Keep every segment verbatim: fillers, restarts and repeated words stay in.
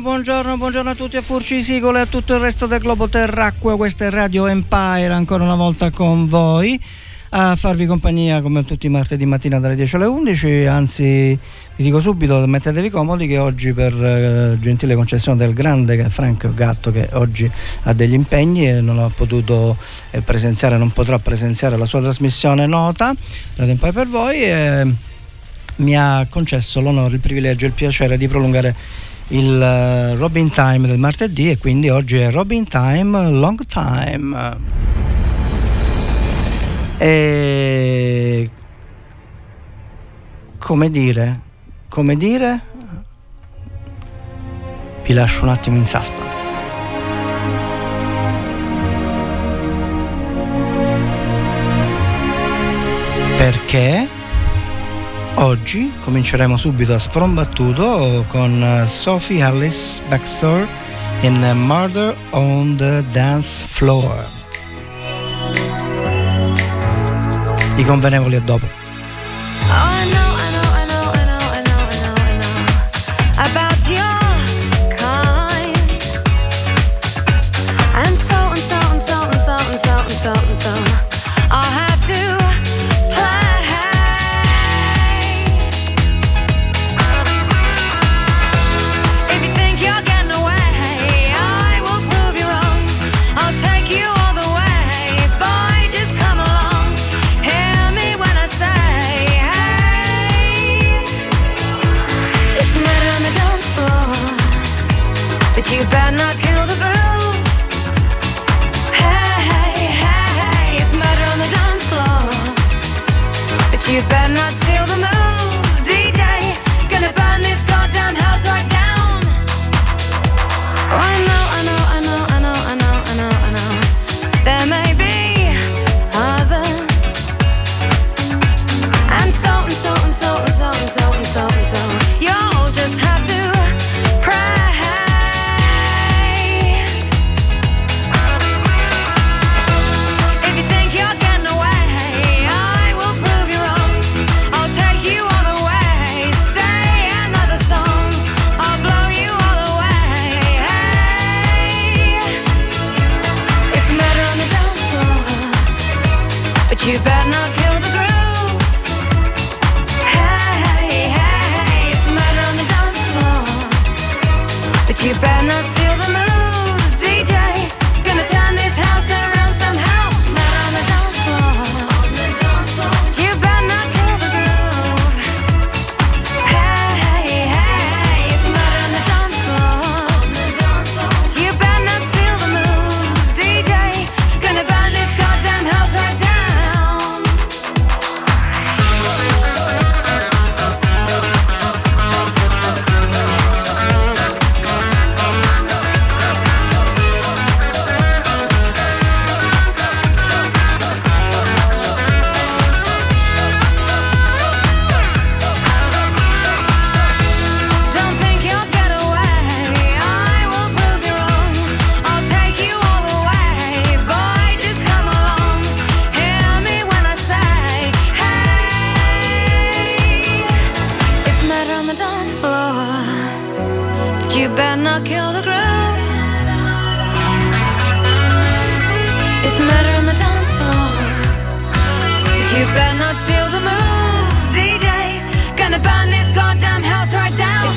Buongiorno, buongiorno a tutti a Furci Sigole e a tutto il resto del globo terracqueo. Questa è Radio Empire, ancora una volta con voi a farvi compagnia come tutti i martedì mattina dalle dieci alle undici. Anzi, vi dico subito, mettetevi comodi che oggi, per eh, gentile concessione del grande Franco Gatto, che oggi ha degli impegni e non ha potuto eh, presenziare, non potrà presenziare la sua trasmissione nota Radio Empire per voi, eh, mi ha concesso l'onore, il privilegio e il piacere di prolungare il Robin Time del martedì, e quindi oggi è Robin Time Long Time. E come dire, come dire, vi lascio un attimo in suspense. Perché oggi cominceremo subito a sprombattuto con Sophie Ellis Backstor in Murder on the Dance Floor. I convenevoli a dopo. You better not steal the moves, D J. Gonna burn this goddamn house right down. Oh, I know, I know, I know, I know, I know, I know, I know. There may be others. And so and so and so and so and so and so and so. You'll just have to you better not kill the groove. Hey, hey, hey, it's murder on the dance floor. But you better not steal the moves, D J. Gonna turn this house around somehow. Murder on the dance floor. But you better not kill the groove. Hey, hey, hey, it's murder on the dance floor. But you better not steal the moves, D J. Gonna burn this goddamn house right down.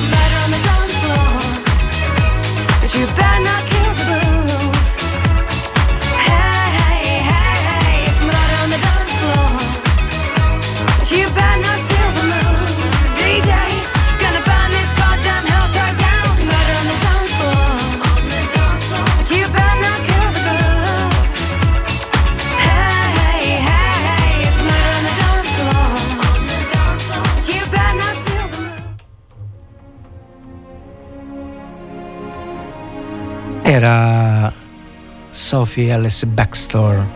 Sophie Ellis Backstor,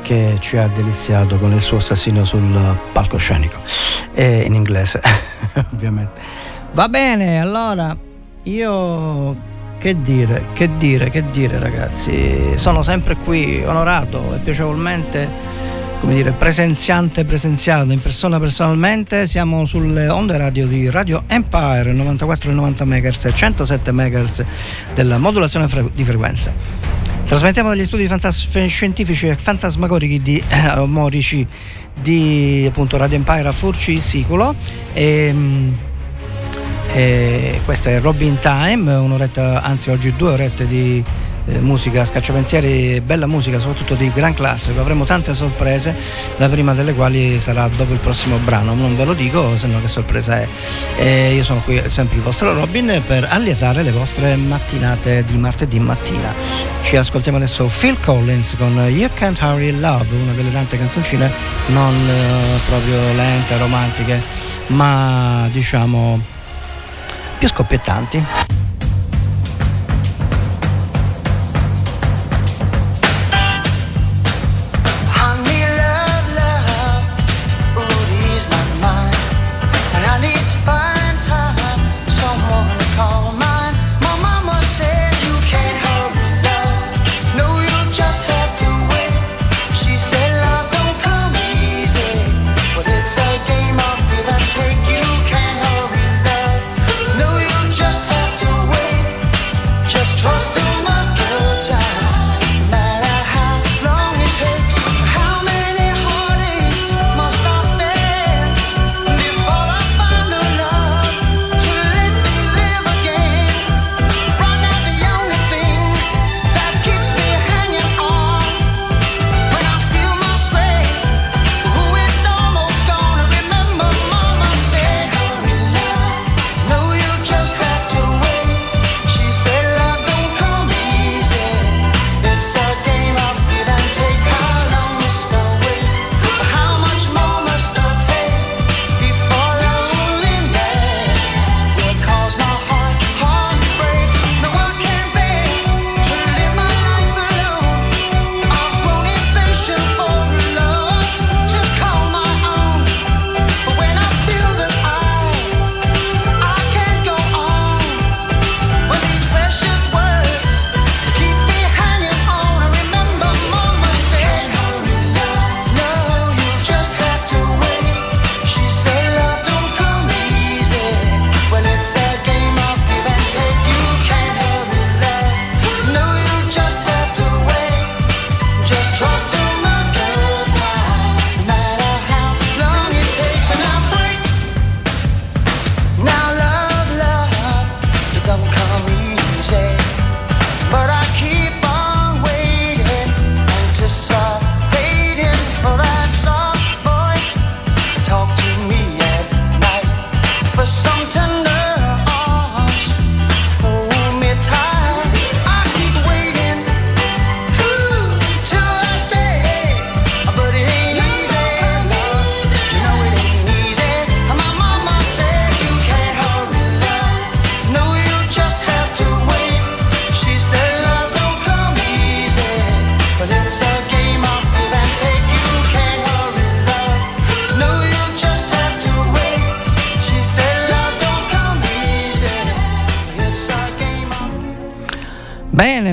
che ci ha deliziato con il suo assassino sul palcoscenico, e in inglese ovviamente. Va bene, allora io che dire, che dire, che dire ragazzi, sono sempre qui onorato e piacevolmente, come dire, presenziante, presenziato in persona personalmente. Siamo sulle onde radio di Radio Empire, novantaquattro e novanta megahertz e centosette megahertz della modulazione fre- di frequenza. Trasmettiamo dagli studi fantas- scientifici e fantasmagorici di eh, Morici di appunto Radio Empire a Furcisicolo. E, e questa è Robin Time, un'oretta, anzi oggi due orette di Eh, musica, scacciapensieri, bella musica, soprattutto di gran classico. Avremo tante sorprese, la prima delle quali sarà dopo il prossimo brano. Non ve lo dico, se no che sorpresa è. Eh, io sono qui sempre il vostro Robin per allietare le vostre mattinate di martedì mattina. Ci ascoltiamo adesso Phil Collins con You Can't Hurry Love, una delle tante canzoncine non eh, proprio lente, romantiche, ma diciamo più scoppiettanti.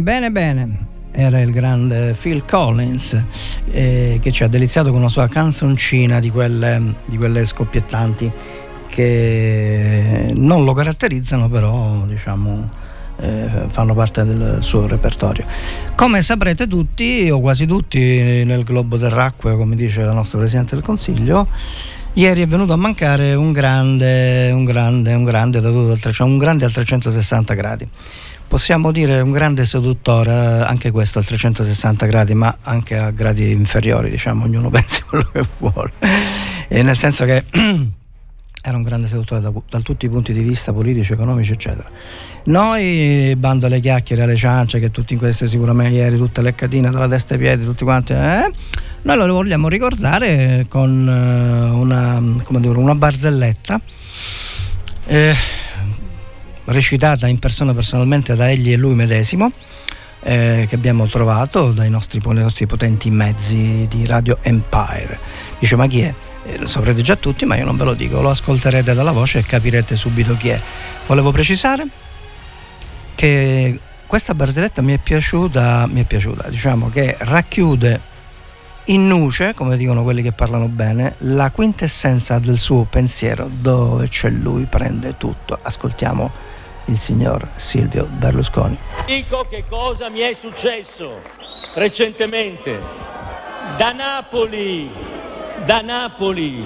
Bene, bene, era il grande Phil Collins eh, che ci ha deliziato con una sua canzoncina di quelle, di quelle scoppiettanti che non lo caratterizzano, però diciamo eh, fanno parte del suo repertorio. Come saprete tutti, o quasi tutti, nel globo terracqueo, come dice la nostra Presidente del Consiglio, ieri è venuto a mancare un grande, un grande, un grande, un grande a trecentosessanta gradi. Possiamo dire un grande seduttore, anche questo a trecentosessanta gradi, ma anche a gradi inferiori, diciamo, ognuno pensi quello che vuole. E nel senso che era un grande seduttore da, da tutti i punti di vista politici, economici, eccetera. Noi, bando alle chiacchiere, alle ciance, che tutti in queste sicuramente ieri, tutte le catene dalla testa ai piedi, tutti quanti, eh, noi lo vogliamo ricordare con una, come dire, una barzelletta. Eh, recitata in persona personalmente da egli e lui medesimo, eh, che abbiamo trovato dai nostri, dai nostri potenti mezzi di Radio Empire. Dice: ma chi è? Eh, lo saprete già tutti, ma io non ve lo dico, lo ascolterete dalla voce e capirete subito chi è. Volevo precisare che questa barzelletta mi è piaciuta, mi è piaciuta, diciamo che racchiude in nuce, come dicono quelli che parlano bene, la quintessenza del suo pensiero, dove c'è lui prende tutto. Ascoltiamo il signor Silvio Berlusconi. Dico che cosa mi è successo recentemente. Da Napoli, da Napoli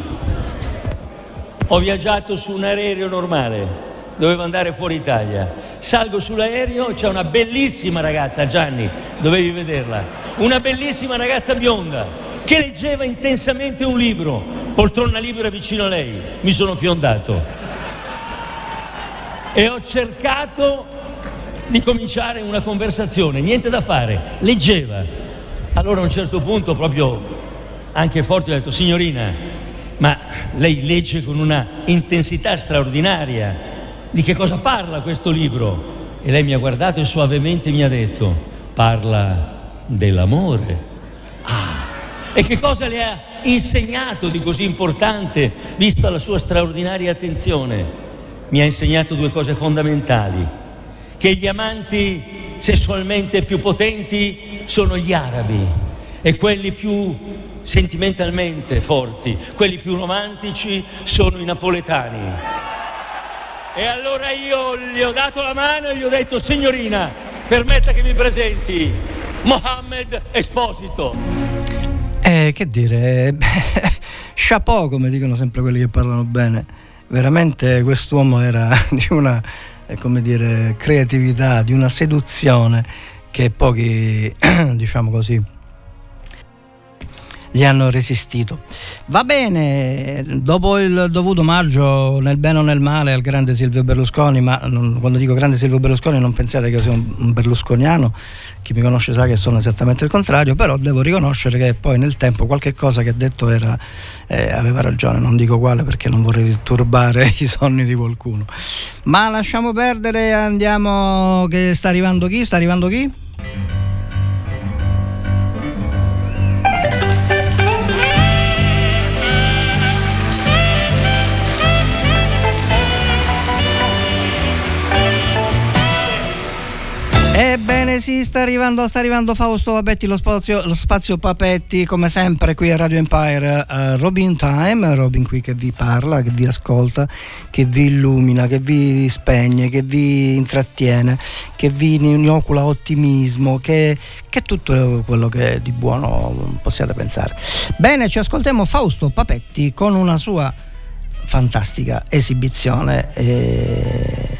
ho viaggiato su un aereo normale. Dovevo andare fuori Italia, salgo sull'aereo, c'è una bellissima ragazza, Gianni, dovevi vederla, una bellissima ragazza bionda che leggeva intensamente un libro, poltrona libera vicino a lei, mi sono fiondato e ho cercato di cominciare una conversazione, niente da fare, leggeva. Allora a un certo punto, proprio anche forte, ho detto: signorina, ma lei legge con una intensità straordinaria, di che cosa parla questo libro? E lei mi ha guardato e suavemente mi ha detto: parla dell'amore. Ah, e che cosa le ha insegnato di così importante, vista la sua straordinaria attenzione? Mi ha insegnato due cose fondamentali: che gli amanti sessualmente più potenti sono gli arabi e quelli più sentimentalmente forti, quelli più romantici, sono i napoletani. E allora io gli ho dato la mano e gli ho detto: signorina, permetta che mi presenti Mohammed Esposito. Eh, che dire, beh, chapeau, come dicono sempre quelli che parlano bene. Veramente quest'uomo era di una, come dire, creatività, di una seduzione che pochi, diciamo così, gli hanno resistito. Va bene, dopo il dovuto omaggio nel bene o nel male al grande Silvio Berlusconi, ma non, quando dico grande Silvio Berlusconi non pensiate che io sia un berlusconiano, chi mi conosce sa che sono esattamente il contrario, però devo riconoscere che poi nel tempo qualche cosa che ha detto era, eh, aveva ragione, non dico quale perché non vorrei disturbare i sonni di qualcuno, ma lasciamo perdere, andiamo che sta arrivando chi? Sta arrivando chi? Ebbene sì, sta arrivando, sta arrivando Fausto Papetti, lo spazio, lo spazio Papetti, come sempre qui a Radio Empire, uh, Robin Time, Robin qui che vi parla, che vi ascolta, che vi illumina, che vi spegne, che vi intrattiene, che vi inocula ottimismo, che, che tutto quello che di buono possiate pensare. Bene, ci ascoltiamo Fausto Papetti con una sua fantastica esibizione e...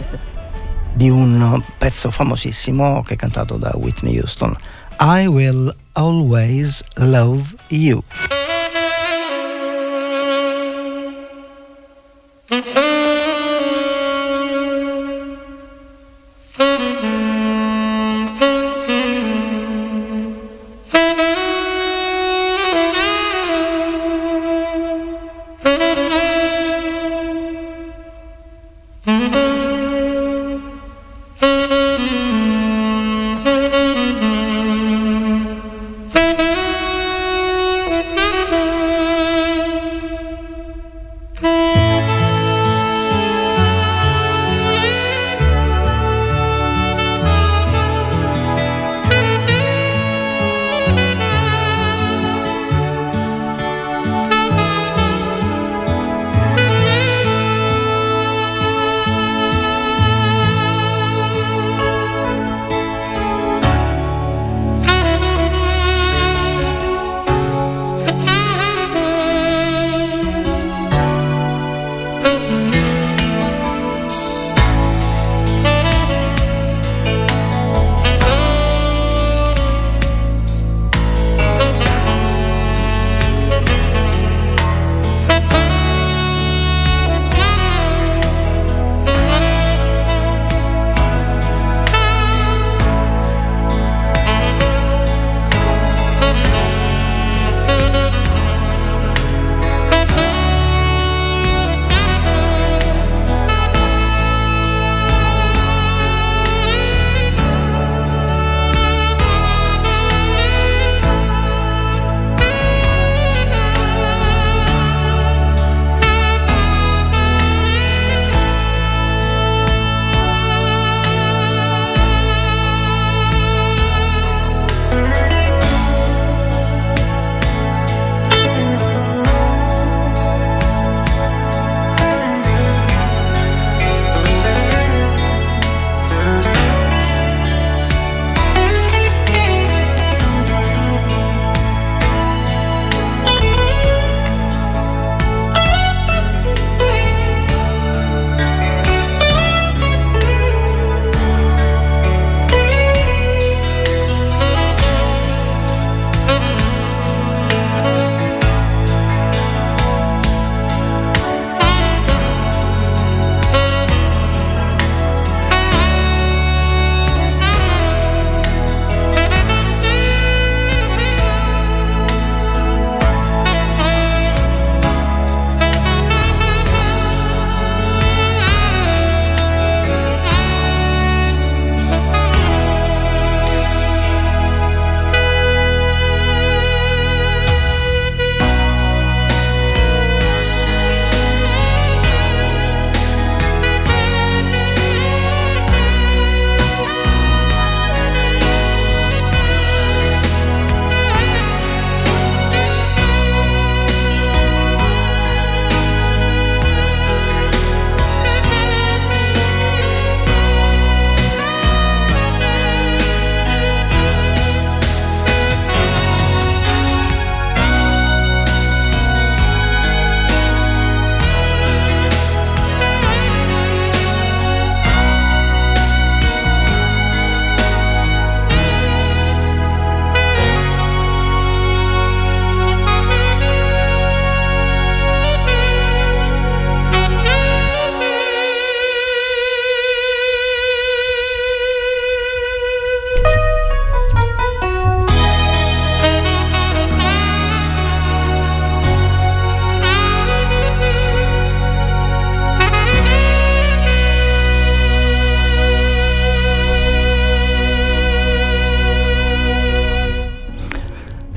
di un pezzo famosissimo che è cantato da Whitney Houston, I Will Always Love You. Thank you.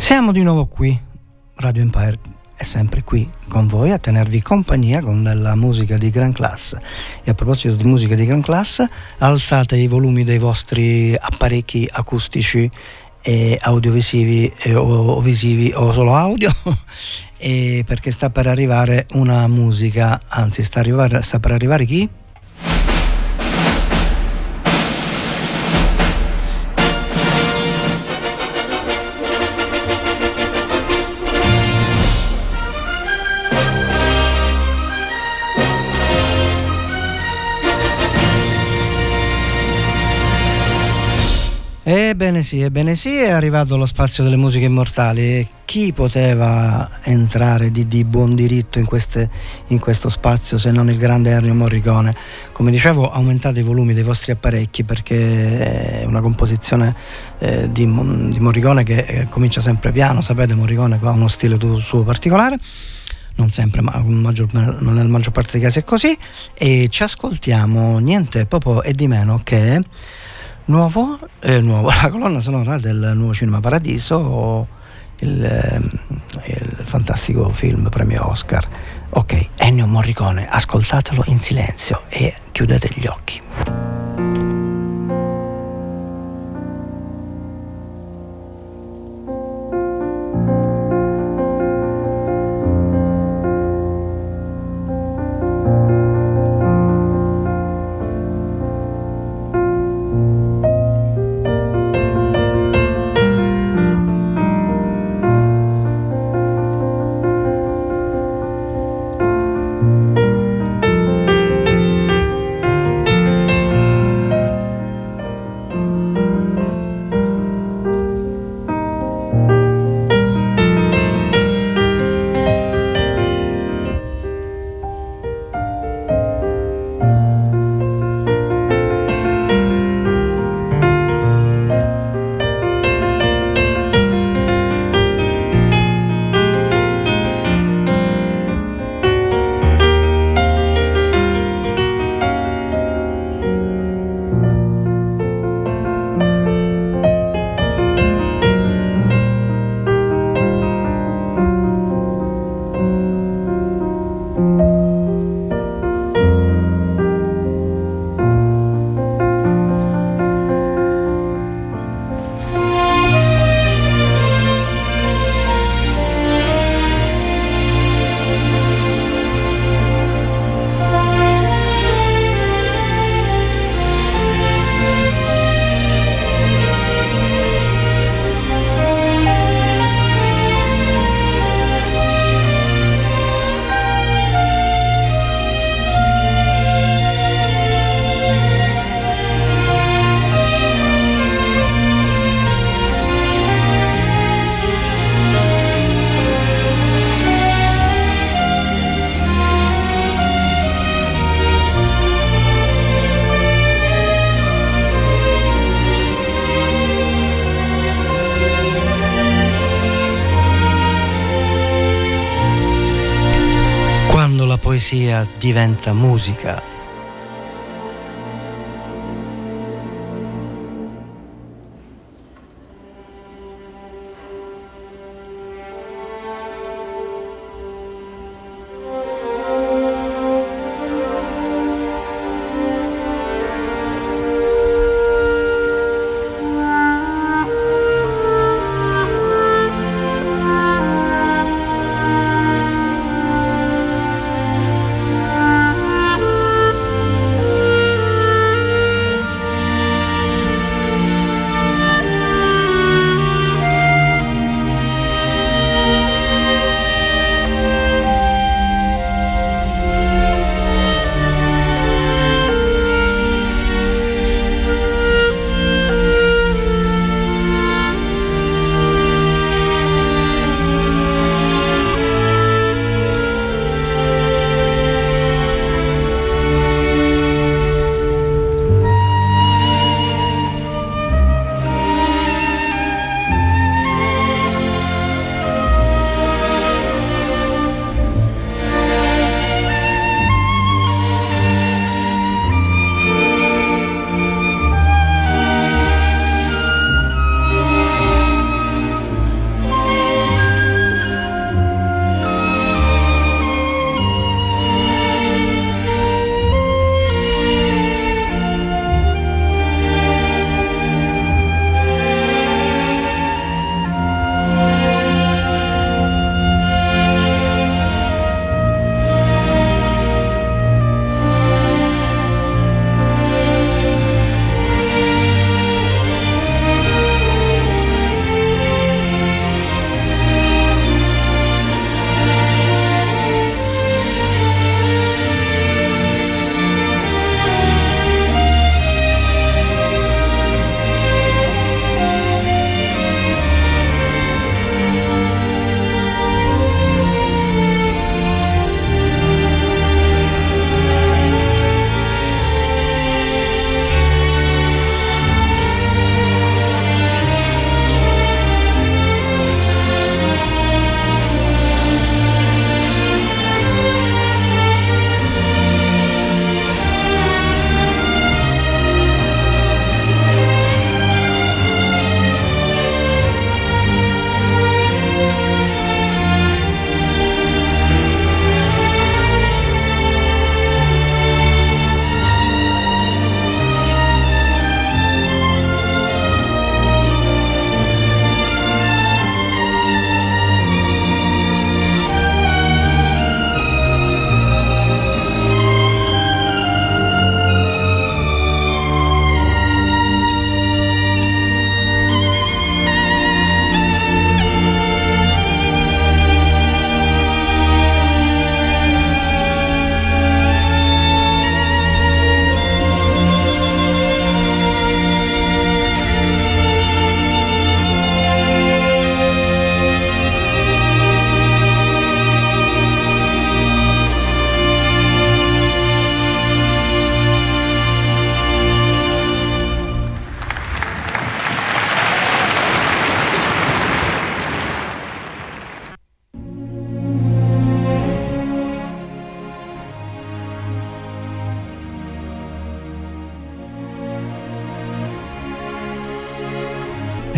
Siamo di nuovo qui, Radio Empire è sempre qui con voi a tenervi compagnia con della musica di gran classe. E a proposito di musica di gran classe, alzate i volumi dei vostri apparecchi acustici e audiovisivi e, o, o visivi o solo audio e perché sta per arrivare una musica, anzi sta, arrivare, sta per arrivare chi? Ebbene sì, ebbene sì, è arrivato lo spazio delle musiche immortali. Chi poteva entrare di, di buon diritto in, queste, in questo spazio se non il grande Ennio Morricone? Come dicevo, aumentate i volumi dei vostri apparecchi perché è una composizione eh, di, di Morricone che eh, comincia sempre piano. Sapete, Morricone ha uno stile suo particolare, non sempre, ma maggior, nella maggior parte dei casi è così. E ci ascoltiamo niente proprio e di meno che Nuovo, eh, nuovo, la colonna sonora del nuovo Cinema Paradiso, il, il fantastico film premio Oscar. Ok, Ennio Morricone, ascoltatelo in silenzio e chiudete gli occhi. Poesia diventa musica.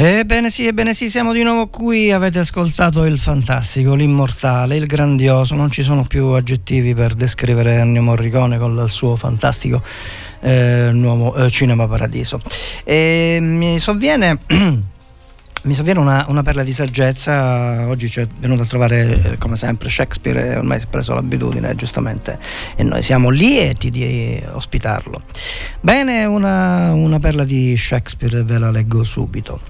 Ebbene sì, ebbene sì, siamo di nuovo qui, avete ascoltato il fantastico, l'immortale, il grandioso, non ci sono più aggettivi per descrivere Ennio Morricone con il suo fantastico eh, nuovo eh, Cinema Paradiso. E mi sovviene... Mi sovviene una, una perla di saggezza. Oggi ci è venuto a trovare, come sempre, Shakespeare, ormai si è preso l'abitudine, giustamente, e noi siamo lieti di ospitarlo. Bene, una, una perla di Shakespeare, ve la leggo subito.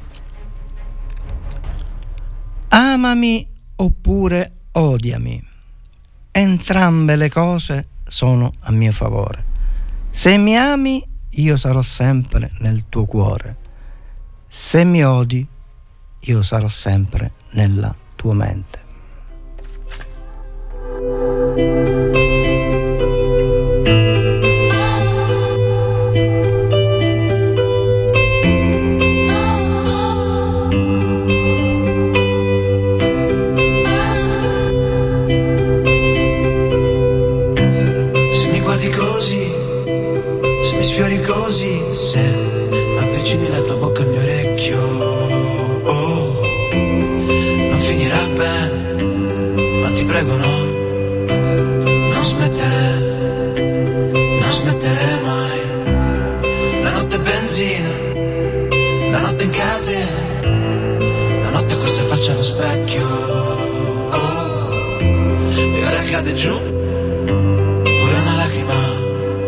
Amami oppure odiami, entrambe le cose sono a mio favore. Se mi ami, io sarò sempre nel tuo cuore. Se mi odi, io sarò sempre nella tua mente. Se mi guardi così, se mi sfiori così, se avvicini la tua bocca al mio orecchio, oh, non finirà bene, ma ti prego no, non smettere, non smettere mai. La notte è benzina, la notte in catena, la notte a questa faccia allo specchio, oh, e ora cade giù pure una lacrima,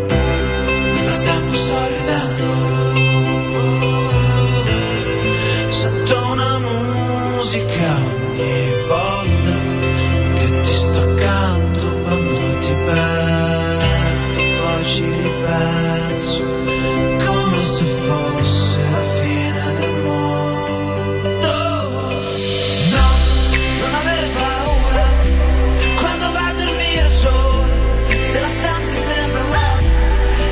nel frattempo sto ridendo. Ogni volta che ti sto accanto, quando ti perdo, poi ci ripenso, come se fosse la fine del mondo. No, non avere paura quando vai a dormire sola, se la stanza sembra vuota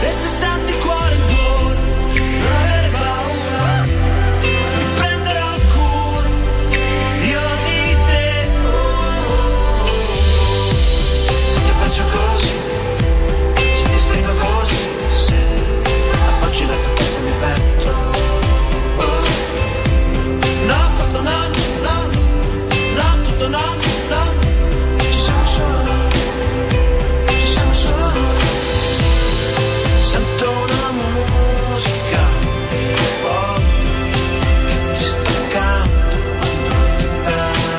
e se senti il cuore in gola. Non avere paura, mi prenderò cura io di te, oh. Se ti abbraccio così, se ti stringo così, se appoggi la tua testa mi petto, oh. No, ho fatto no, no, no, tutto no, no. Ci siamo solo noi, ci siamo solo noi. Sento una musica ogni volta che ti sto accanto, quando ti perdo,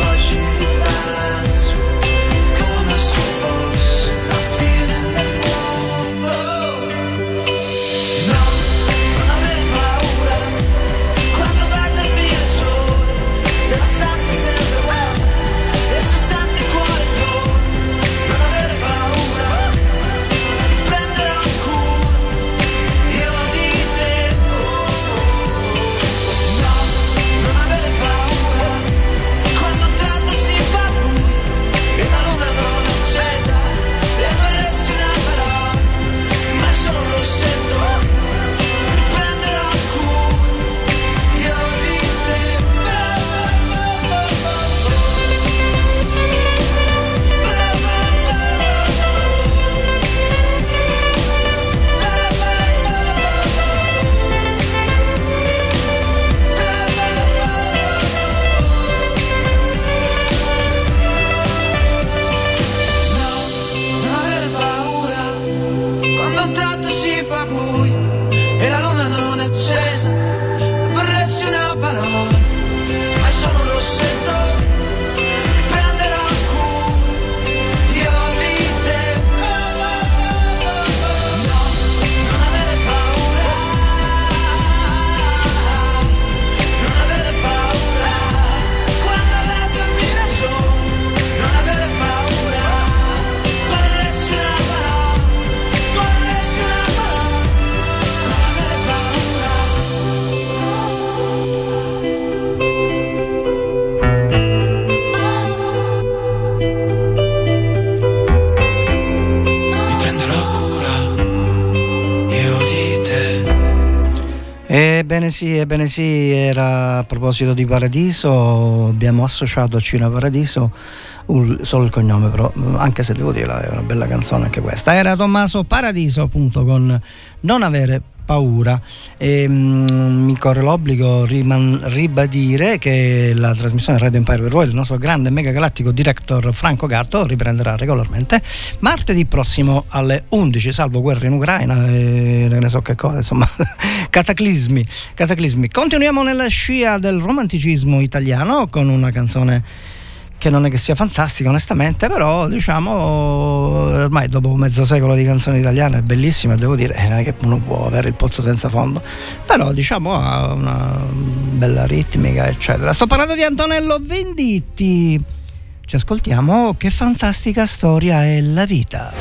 poi ci ripenso, come se fosse la fine del mondo. No, non avere paura quando vai a dormire sola, se la stanza sembra vuota e se senti il cuore in gola. Non avere paura, mi prenderò cura io di te, oh, oh, oh. No, non avere paura quando tanto si fa buio e la luna non è accesa e vorresti una parola, ma è solo un rossetto. Mi prenderò cura io di te, oh, oh, oh, oh, oh. No, non avere paura quando un tratto si fa buio e la luna non è accesa, vorresti una parola, ma è solo un rossetto. Mi prenderò cura io di te, oh, oh, oh, oh. No, non avere paura, non avere paura quando la dormire sola, non avere paura, vorresti una parola, vorresti una parola, non avere paura. Mi prenderò cura io di te. Ebbene sì, ebbene sì, era a proposito di Paradiso, abbiamo associato a Cinema Paradiso un- solo il cognome, però anche se devo dire è una bella canzone anche questa. Era Tommaso Paradiso appunto con Non avere paura. E, um, mi corre l'obbligo riman- ribadire che la trasmissione Radio Empire per voi del nostro grande mega galattico director Franco Gatto riprenderà regolarmente martedì prossimo alle undici, salvo guerra in Ucraina e ne so che cosa, insomma cataclismi, cataclismi. Continuiamo nella scia del romanticismo italiano con una canzone che non è che sia fantastica onestamente, però diciamo ormai dopo mezzo secolo di canzone italiana è bellissima, devo dire, non è che uno può avere il pozzo senza fondo, però diciamo ha una bella ritmica eccetera. Sto parlando di Antonello Venditti, ci ascoltiamo Che fantastica storia è la vita.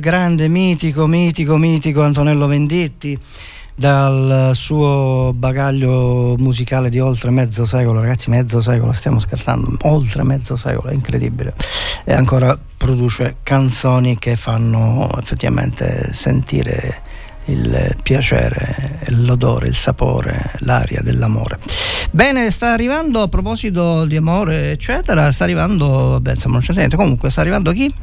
Grande, mitico, mitico, mitico Antonello Venditti, dal suo bagaglio musicale di oltre mezzo secolo, ragazzi, mezzo secolo, stiamo scherzando, oltre mezzo secolo, è incredibile, e ancora produce canzoni che fanno effettivamente sentire il piacere, l'odore, il sapore, l'aria dell'amore. Bene, sta arrivando, a proposito di amore eccetera, sta arrivando, vabbè insomma non c'è niente, comunque sta arrivando chi?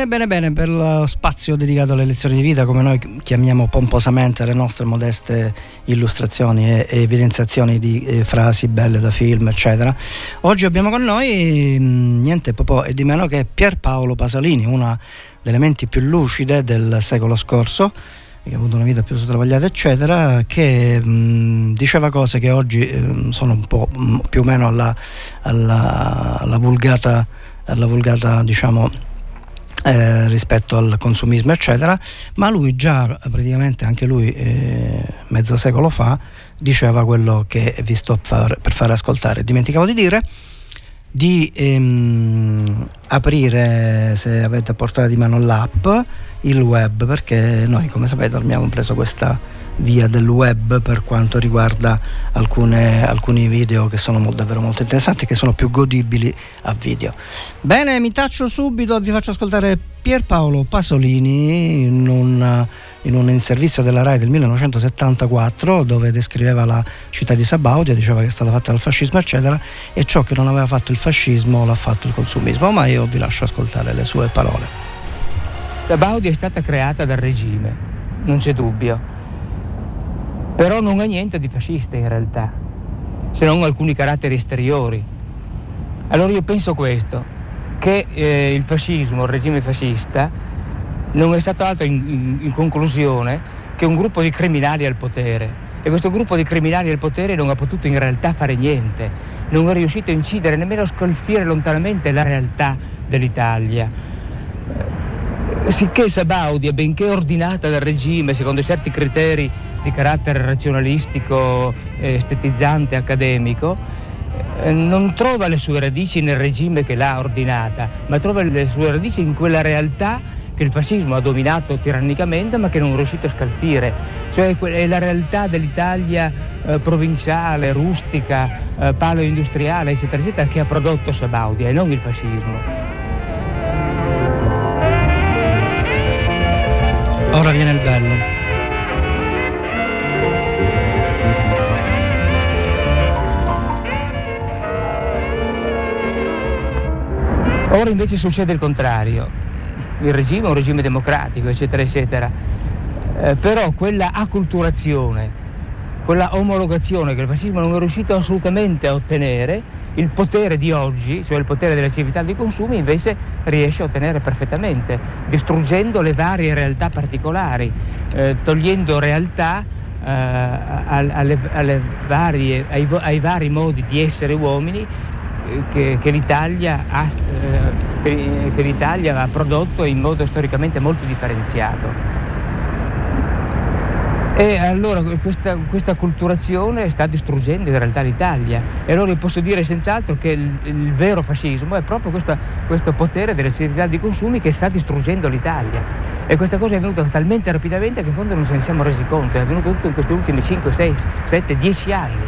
Bene, bene, bene, per lo spazio dedicato alle lezioni di vita, come noi chiamiamo pomposamente le nostre modeste illustrazioni e, e evidenziazioni di e frasi belle da film, eccetera. Oggi abbiamo con noi mh, niente popò e di meno che Pierpaolo Pasolini, una delle menti più lucide del secolo scorso, che ha avuto una vita più travagliata, eccetera, che mh, diceva cose che oggi mh, sono un po' mh, più o meno alla, alla, alla vulgata, alla vulgata, diciamo, eh, rispetto al consumismo, eccetera, ma lui già praticamente, anche lui eh, mezzo secolo fa, diceva quello che vi sto far, per fare ascoltare. Dimenticavo di dire di ehm, aprire, se avete a portata di mano l'app, il web, perché noi, come sapete, abbiamo preso questa via del web per quanto riguarda alcune, alcuni video che sono molto, davvero molto interessanti, che sono più godibili a video. Bene, mi taccio subito, vi faccio ascoltare Pierpaolo Pasolini in un, in un servizio della Rai del millenovecentosettantaquattro, dove descriveva la città di Sabaudia, diceva che è stata fatta dal fascismo, eccetera, e ciò che non aveva fatto il fascismo l'ha fatto il consumismo, ma io vi lascio ascoltare le sue parole. Sabaudia è stata creata dal regime, non c'è dubbio, però non ha niente di fascista in realtà, se non alcuni caratteri esteriori. Allora io penso questo, che eh, il fascismo, il regime fascista, non è stato altro in, in, in conclusione che un gruppo di criminali al potere, e questo gruppo di criminali al potere non ha potuto in realtà fare niente, non è riuscito a incidere, nemmeno a scalfire lontanamente la realtà dell'Italia. Sicché Sabaudia, benché ordinata dal regime secondo certi criteri di carattere razionalistico, estetizzante, accademico, non trova le sue radici nel regime che l'ha ordinata, ma trova le sue radici in quella realtà che il fascismo ha dominato tirannicamente, ma che non è riuscito a scalfire, cioè è la realtà dell'Italia eh, provinciale, rustica, eh, palo industriale, eccetera, eccetera, che ha prodotto Sabaudia e non il fascismo. Ora viene il bello. Ora invece succede il contrario, il regime è un regime democratico, eccetera, eccetera, eh, però quella acculturazione, quella omologazione che il fascismo non è riuscito assolutamente a ottenere, il potere di oggi, cioè il potere della civiltà dei consumi, invece riesce a ottenere perfettamente, distruggendo le varie realtà particolari, eh, togliendo realtà eh, alle, alle varie, ai, ai vari modi di essere uomini Che, che, l'Italia ha, eh, che l'Italia ha prodotto in modo storicamente molto differenziato. E allora questa, questa acculturazione sta distruggendo in realtà l'Italia, e allora posso dire senz'altro che il, il vero fascismo è proprio questa, questo potere delle civiltà di consumi che sta distruggendo l'Italia, e questa cosa è avvenuta talmente rapidamente che in fondo non ce ne siamo resi conto, è avvenuto tutto in questi ultimi cinque, sei, sette, dieci anni.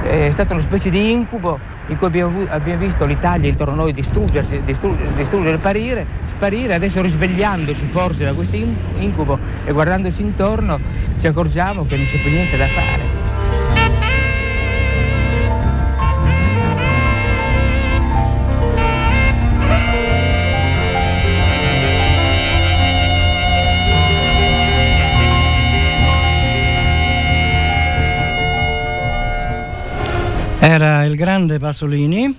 È stata una specie di incubo in cui abbiamo, abbiamo visto l'Italia intorno a noi distruggersi, distruggere, distruggere, parire, sparire. Adesso, risvegliandoci forse da questo incubo e guardandoci intorno, ci accorgiamo che non c'è più niente da fare. Era il grande Pasolini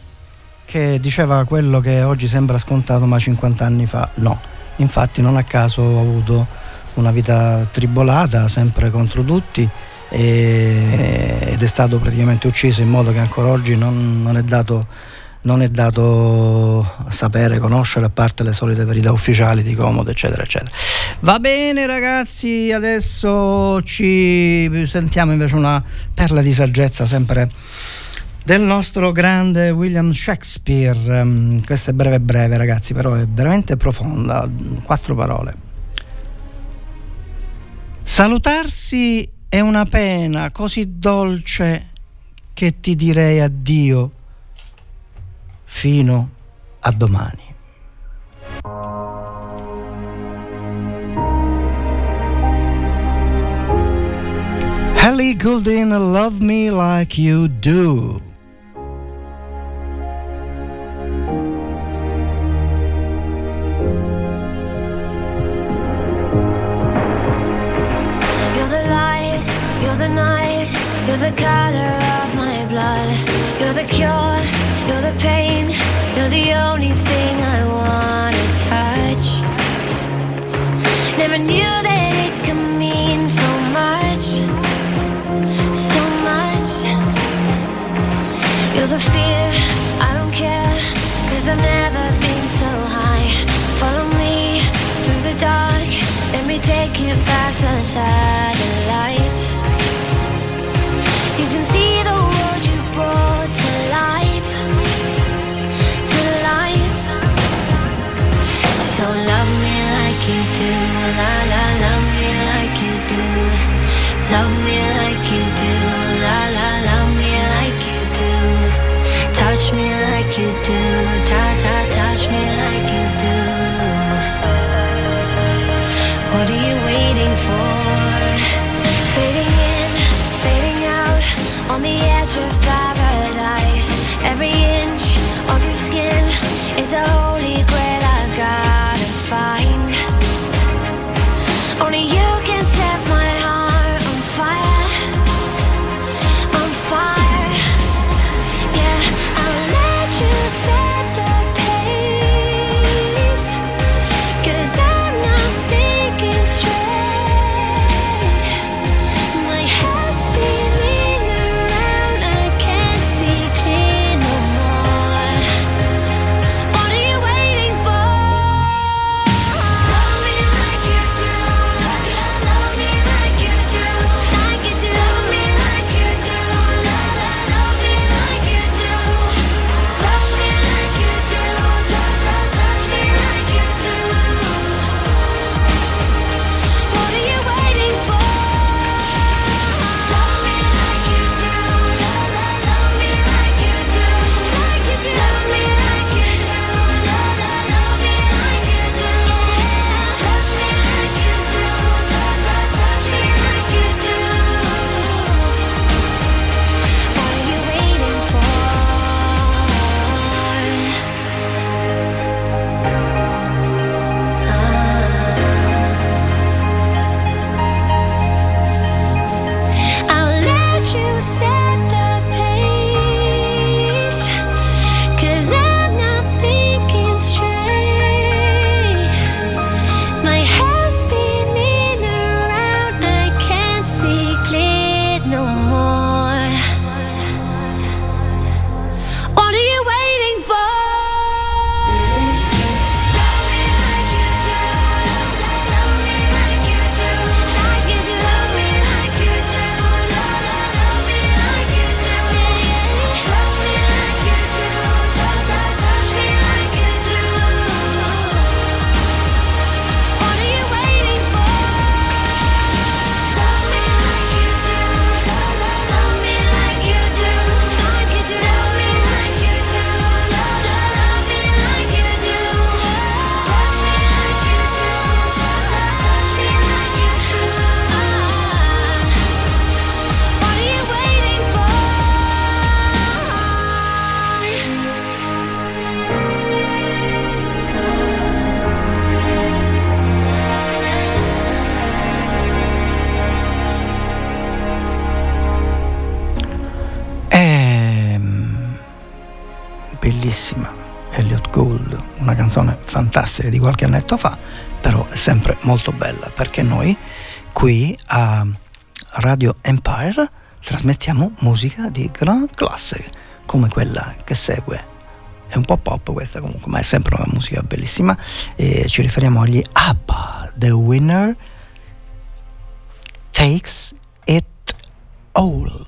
che diceva quello che oggi sembra scontato, ma cinquanta anni fa no. Infatti non a caso ha avuto una vita tribolata, sempre contro tutti, e, ed è stato praticamente ucciso in modo che ancora oggi non, non è dato non è dato sapere, conoscere, a parte le solite verità ufficiali di comodo, eccetera, eccetera. Va bene ragazzi, adesso ci sentiamo invece una perla di saggezza sempre del nostro grande William Shakespeare. Questa è breve breve ragazzi, però è veramente profonda, quattro parole. Salutarsi è una pena così dolce che ti direi addio fino a domani. Ellie Goulding, love me like you do. the pain. You're the only thing I wanna touch. Never knew that it could mean so much, so much. You're the fear, I don't care, 'cause I've never been so high. Follow me through the dark, let me take you past the satellites. You can see the world you brought to life, to life. So love me like you do, la la, love me like you do. Love me like you do, la la, love me like you do. Touch me like you do, ta ta, touch me like you do. What are you waiting for? Fading in, fading out, on the edge of paradise. Every inch of your skin is a holy grail I've gotta find. Only you can set my heart on fire, on fire. Yeah, I'll let you set the pace, 'cause I'm not thinking straight. My head's spinning around, I can't see clear no more. What are you waiting for? Love me like you do, love me like you do, like you do. Love me like you do, la la, love me like you do. Touch me like you do, ta ta, touch me like you do. What are you waiting for? Love me like you do, la la, love me like you do, like you do. Love me like you do, la la, love me like you do. Touch me like you do, ta ta, touch me like you do. What are you waiting for? I'll let you set the pace, 'cause I'm not thinking straight. My head's spinning around, I can't see clear no more. What are you waiting for? Love me like you do, love me like you do, like you do. Love me like you do, la la, love me like you do. Touch me like you do, ta ta, touch me like you do. What are you waiting for? Love me like you do, la la, love me like you do, like you do. Love me like you do, la la, love me like you do. Touch me like you do, ta ta, touch me like you do. What are you waiting È bellissima Elliot Gould, una canzone fantastica di qualche annetto fa, però è sempre molto bella, perché noi qui a Radio Empire trasmettiamo musica di gran classe come quella che segue. È un po' pop questa comunque, ma è sempre una musica bellissima, e ci riferiamo agli ABBA, The Winner Takes It All.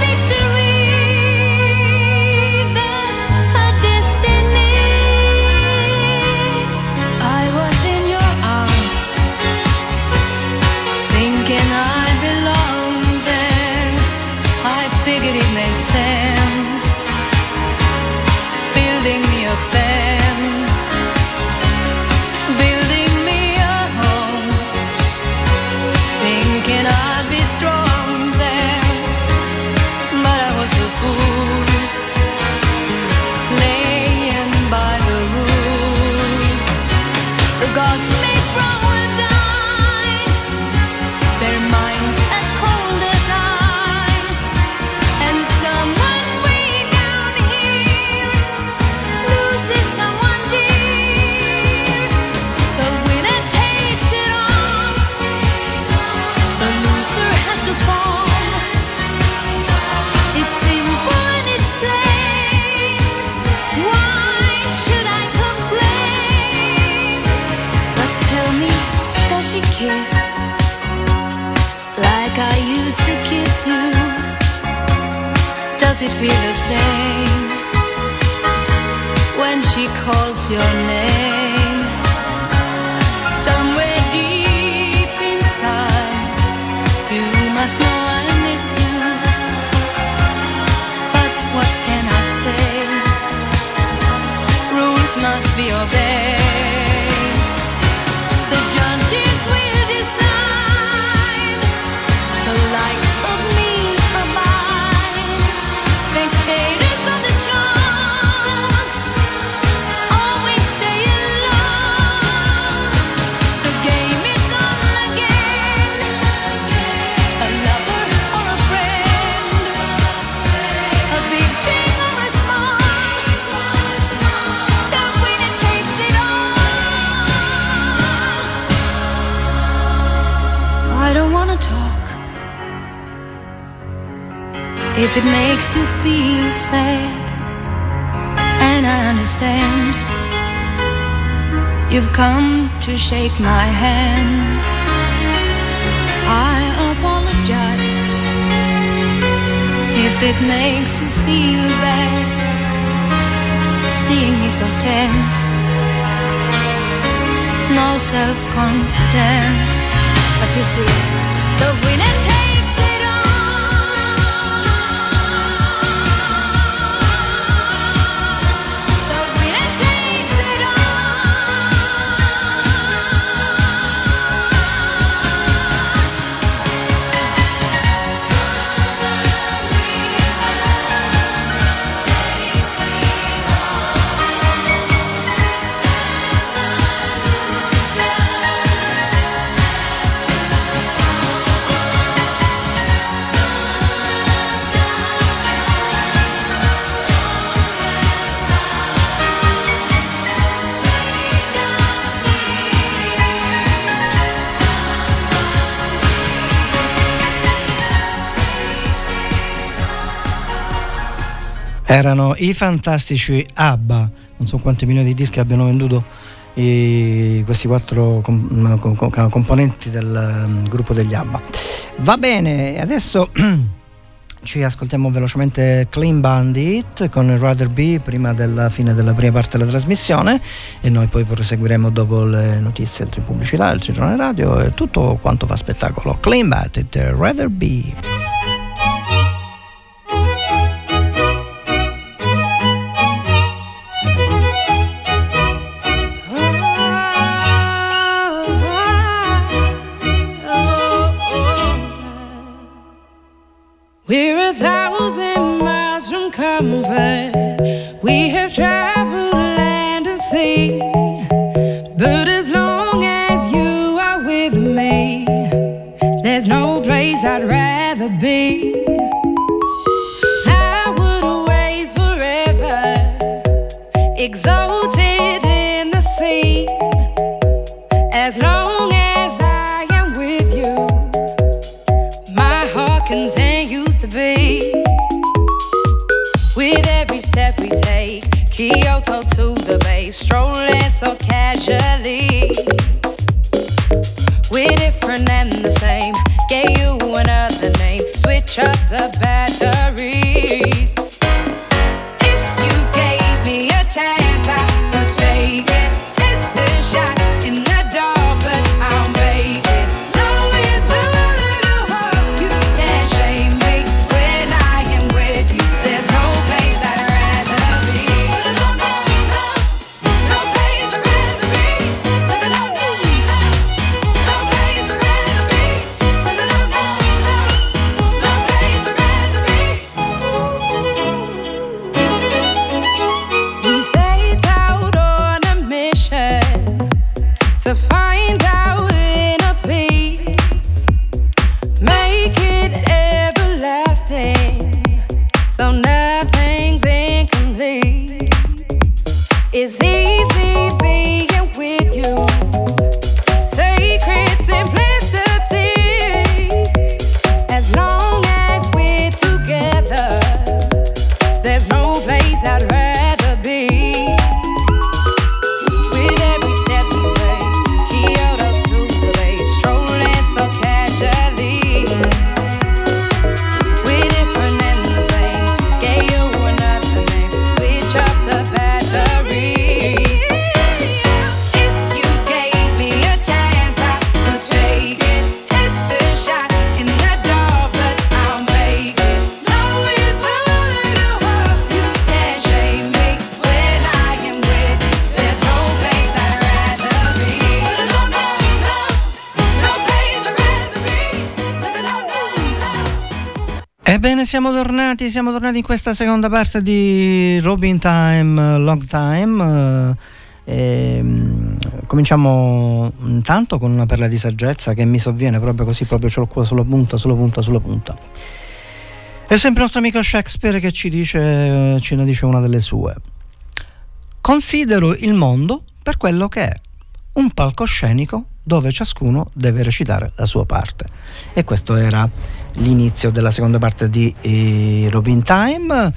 victory. Does it feel the same when she calls your name? Somewhere deep inside, you must know I miss you. But what can I say? Rules must be obeyed. The judges will decide the likes of me. If it makes you feel sad, and I understand, you've come to shake my hand. I apologize if it makes you feel bad, seeing me so tense, no self-confidence. But you see, the winner takes. Erano i fantastici ABBA, non so quanti milioni di dischi abbiano venduto i, questi quattro com, com, com, componenti del um, gruppo degli ABBA. Va bene, adesso ci ascoltiamo velocemente Clean Bandit con Rather Bee prima della fine della prima parte della trasmissione, e noi poi proseguiremo dopo le notizie, il pubblicità, il centrone radio e tutto quanto fa spettacolo. Clean Bandit, Rather Bee. We're a thousand miles from comfort. We have traveled land and sea, but as long as you are with me, there's no place I'd rather be. I would away forever, exalted in Ebbene, siamo tornati, siamo tornati in questa seconda parte di Robin Time, Long Time. E cominciamo intanto con una perla di saggezza che mi sovviene proprio così, proprio ce l'ho qua sulla punta, sulla punta, sulla punta. È sempre il nostro amico Shakespeare che ci dice, ce ne dice una delle sue. Considero il mondo per quello che è, un palcoscenico dove ciascuno deve recitare la sua parte. E questo era l'inizio della seconda parte di eh, Robin Time.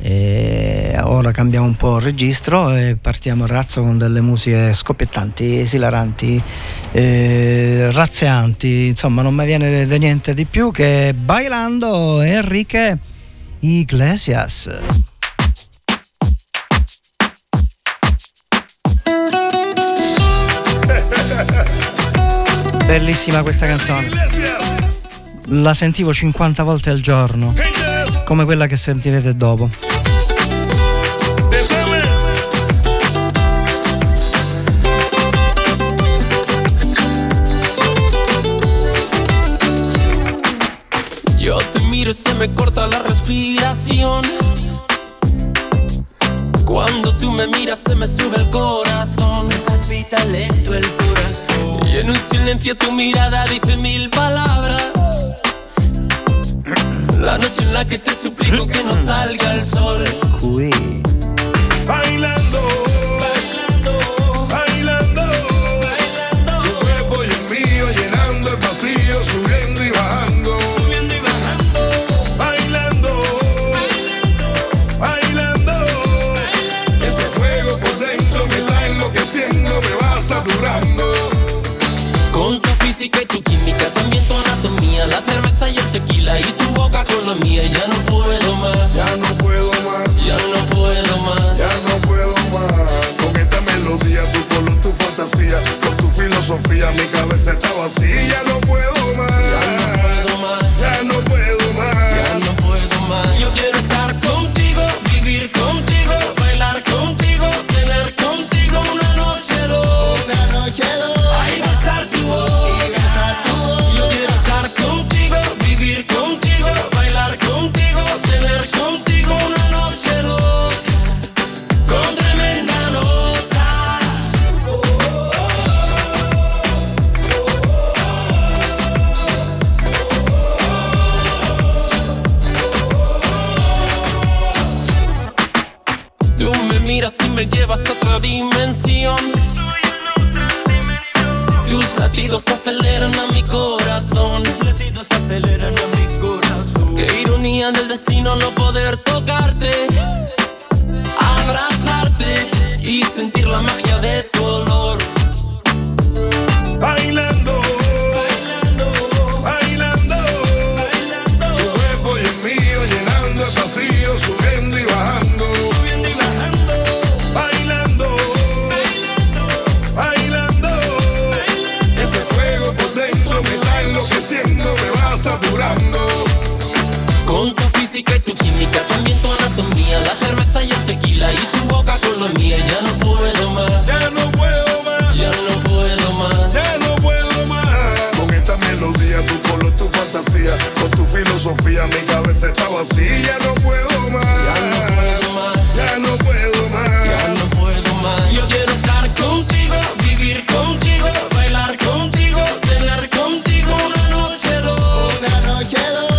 E ora cambiamo un po' il registro e partiamo a razzo con delle musiche scoppiettanti, esilaranti, eh, razzianti, insomma non mi viene da niente di più che Bailando, Enrique Iglesias. Bellissima questa canzone, la sentivo cinquanta volte al giorno, come quella che sentirete dopo. Yo te miro y se me corta la respiración. Cuando tú me miras se me sube el corazón. Me palpita lento el corazón. Y en un silencio tu mirada dice mil palabras. La noche en la que te suplico que no salga el sol. Uy. Bailando, bailando, bailando, bailando. Tu cuerpo y el mío llenando el vacío, subiendo y bajando. Con tu física y tu química, también tu anatomía, la cerveza y el tequila y tu boca con la mía. Ya no puedo más, ya no puedo más, ya no puedo más, ya no puedo más. Con esta melodía, tu color, tu fantasía, con tu filosofía, mi cabeza está vacía. Ya no puedo más, ya no puedo más, ya no puedo más, ya no puedo más. Yo quiero estar contigo, vivir contigo, bailar contigo, tener contigo una noche loca. Una noche loca. Me llevas a otra dimensión. Estoy en otra dimensión. Tus latidos aceleran a mi corazón. Tus latidos aceleran a mi corazón. Qué ironía del destino no poder tocarte, abrazarte y sentir la magia de tu olor. Bailando, bailando, bailando, bailando. Tu cuerpo y el mío llenando el vacío, subiendo y bajando. Con tu física y tu química, también tu anatomía, la cerveza y el tequila y tu boca con la mía. Ya no puedo más, ya no puedo más, ya no puedo más, ya no puedo más. Con esta melodía, tu color, tu fantasía, con tu filosofía, mi cabeza está vacía. Ya no puedo más, ya no puedo más, ya no puedo más, ya no puedo más. Yo quiero estar contigo, vivir contigo, bailar contigo, tener contigo una noche loca, una noche loca.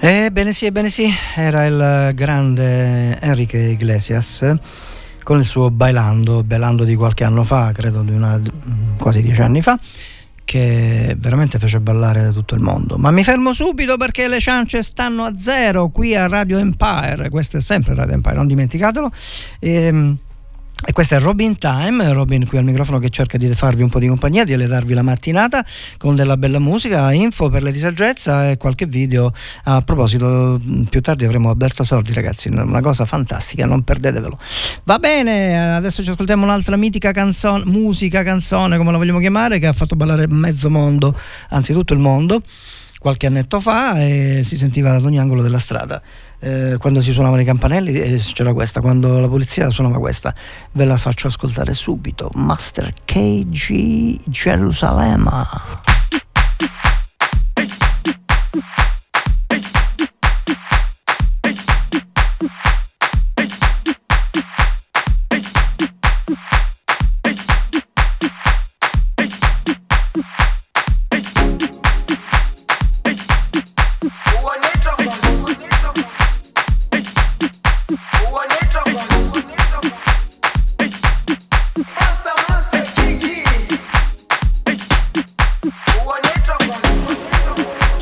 Ebbene sì, ebbene sì, era il grande Enrique Iglesias con il suo Bailando, Bailando di qualche anno fa, credo di una, quasi dieci anni fa, che veramente fece ballare tutto il mondo. Ma mi fermo subito perché le ciance stanno a zero qui a Radio Empire. Questo è sempre Radio Empire, non dimenticatelo. ehm E questa è Robin Time, Robin qui al microfono che cerca di farvi un po' di compagnia, di allevarvi la mattinata con della bella musica, info per le disaggezza e qualche video. A proposito, più tardi avremo Alberto Sordi, ragazzi, una cosa fantastica, non perdetevelo. Va bene, adesso ci ascoltiamo un'altra mitica canzone, musica, canzone, come la vogliamo chiamare, che ha fatto ballare mezzo mondo, anzi tutto il mondo, qualche annetto fa, e si sentiva ad ogni angolo della strada. Eh, quando si suonavano i campanelli eh, c'era questa, quando la polizia suonava questa. Ve la faccio ascoltare subito. Master K G, Gerusalemme.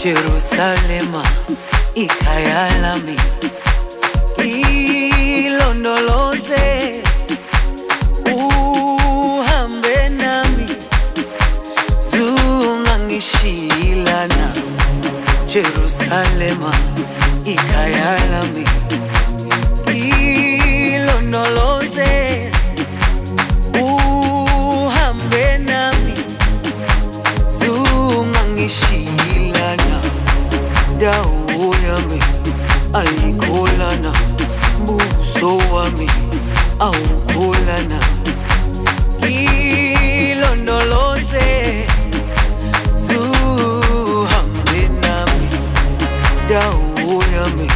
Jerusalema ikayalami ilondoloze, uhambe nami zungangishilana. Jerusalema ikayalami ilondoloze, uhambe nami zungangishilana. Dawo yami ayikolana, buso wami awukolana. Ilondoloze zuhambe nami. Dawo yami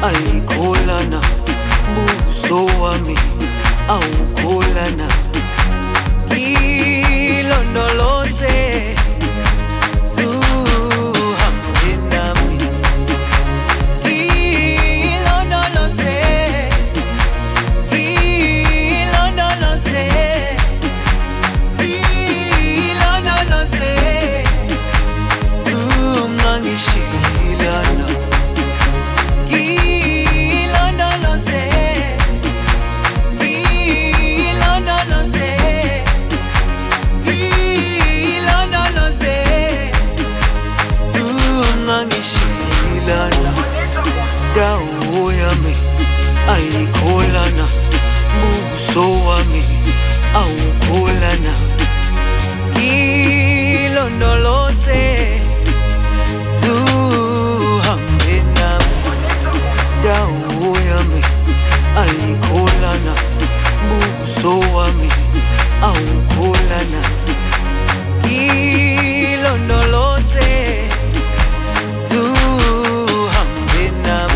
ayikolana, buso wami awukolana. Ilondoloze Kolana, buso wami au kolana. Ilondoloze zuhambe nami. Dawo yami alikolana, buso wami au kolana. Ilondoloze zuhambe nami.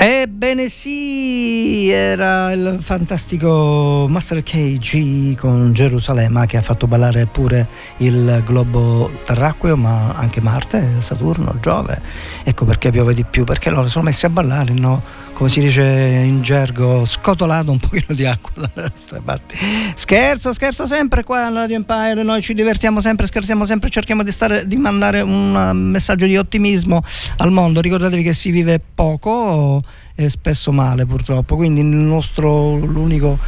Ebbene sì, era il fantastico Master K G con Gerusalemme, che ha fatto ballare pure il globo terracqueo, ma anche Marte, Saturno, Giove. Ecco perché piove di più, perché loro sono messi a ballare, no? Come si dice in gergo, scotolato un pochino di acqua dalle nostre parti. Scherzo, scherzo sempre qua a Radio Empire, noi ci divertiamo sempre, scherziamo sempre, cerchiamo di, stare, di mandare un messaggio di ottimismo al mondo. Ricordatevi che si vive poco e spesso male, purtroppo, quindi il nostro, l'unico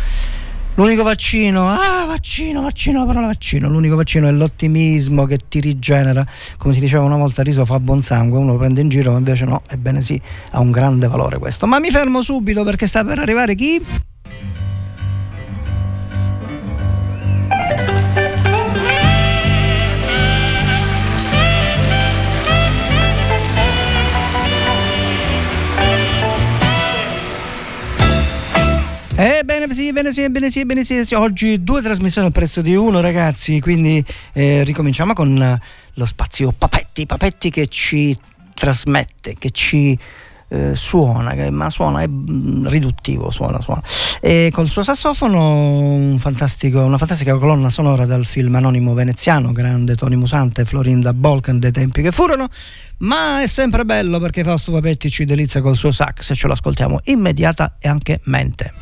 l'unico vaccino, ah vaccino, vaccino, la parola vaccino, l'unico vaccino è l'ottimismo che ti rigenera. Come si diceva una volta, riso fa buon sangue, uno lo prende in giro, ma invece no, ebbene sì, ha un grande valore questo. Ma mi fermo subito perché sta per arrivare chi? Ebbene eh, sì, bene sì, bene sì, bene sì, sì. Oggi due trasmissioni al prezzo di uno, ragazzi, quindi eh, ricominciamo con lo spazio Papetti, Papetti che ci trasmette, che ci eh, suona, ma suona è riduttivo, suona, suona. E col suo sassofono un fantastico, una fantastica colonna sonora dal film Anonimo veneziano, grande Tony Musante, Florinda Bolcan dei tempi che furono, ma è sempre bello perché Fausto Papetti ci delizia col suo sax e ce lo ascoltiamo immediata e anche mente.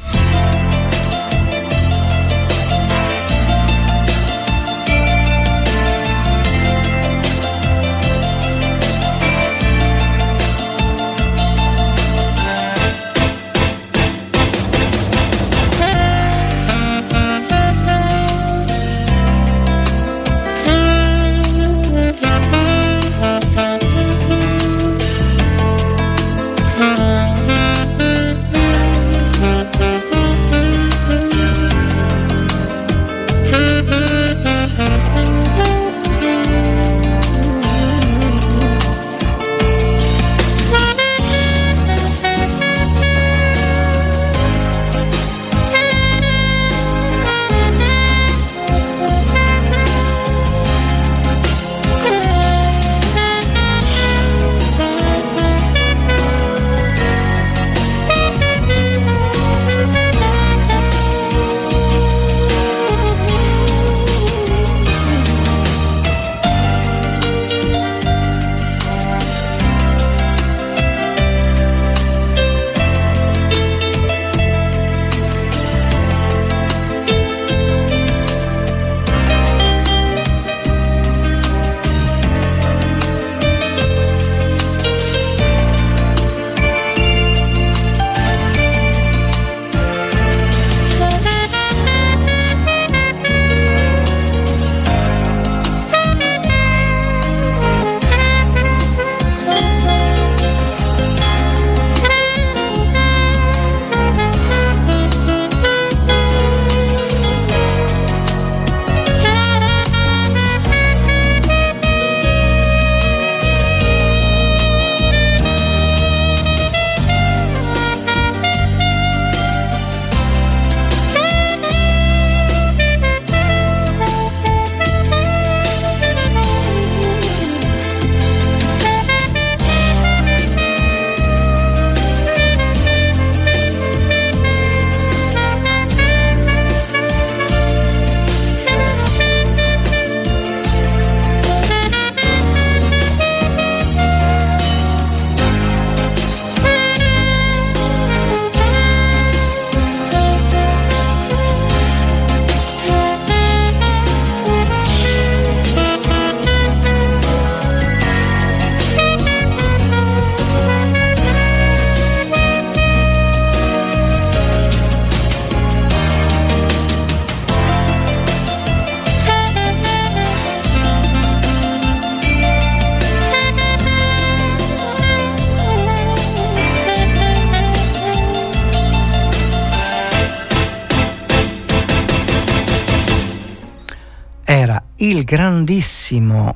Il grandissimo,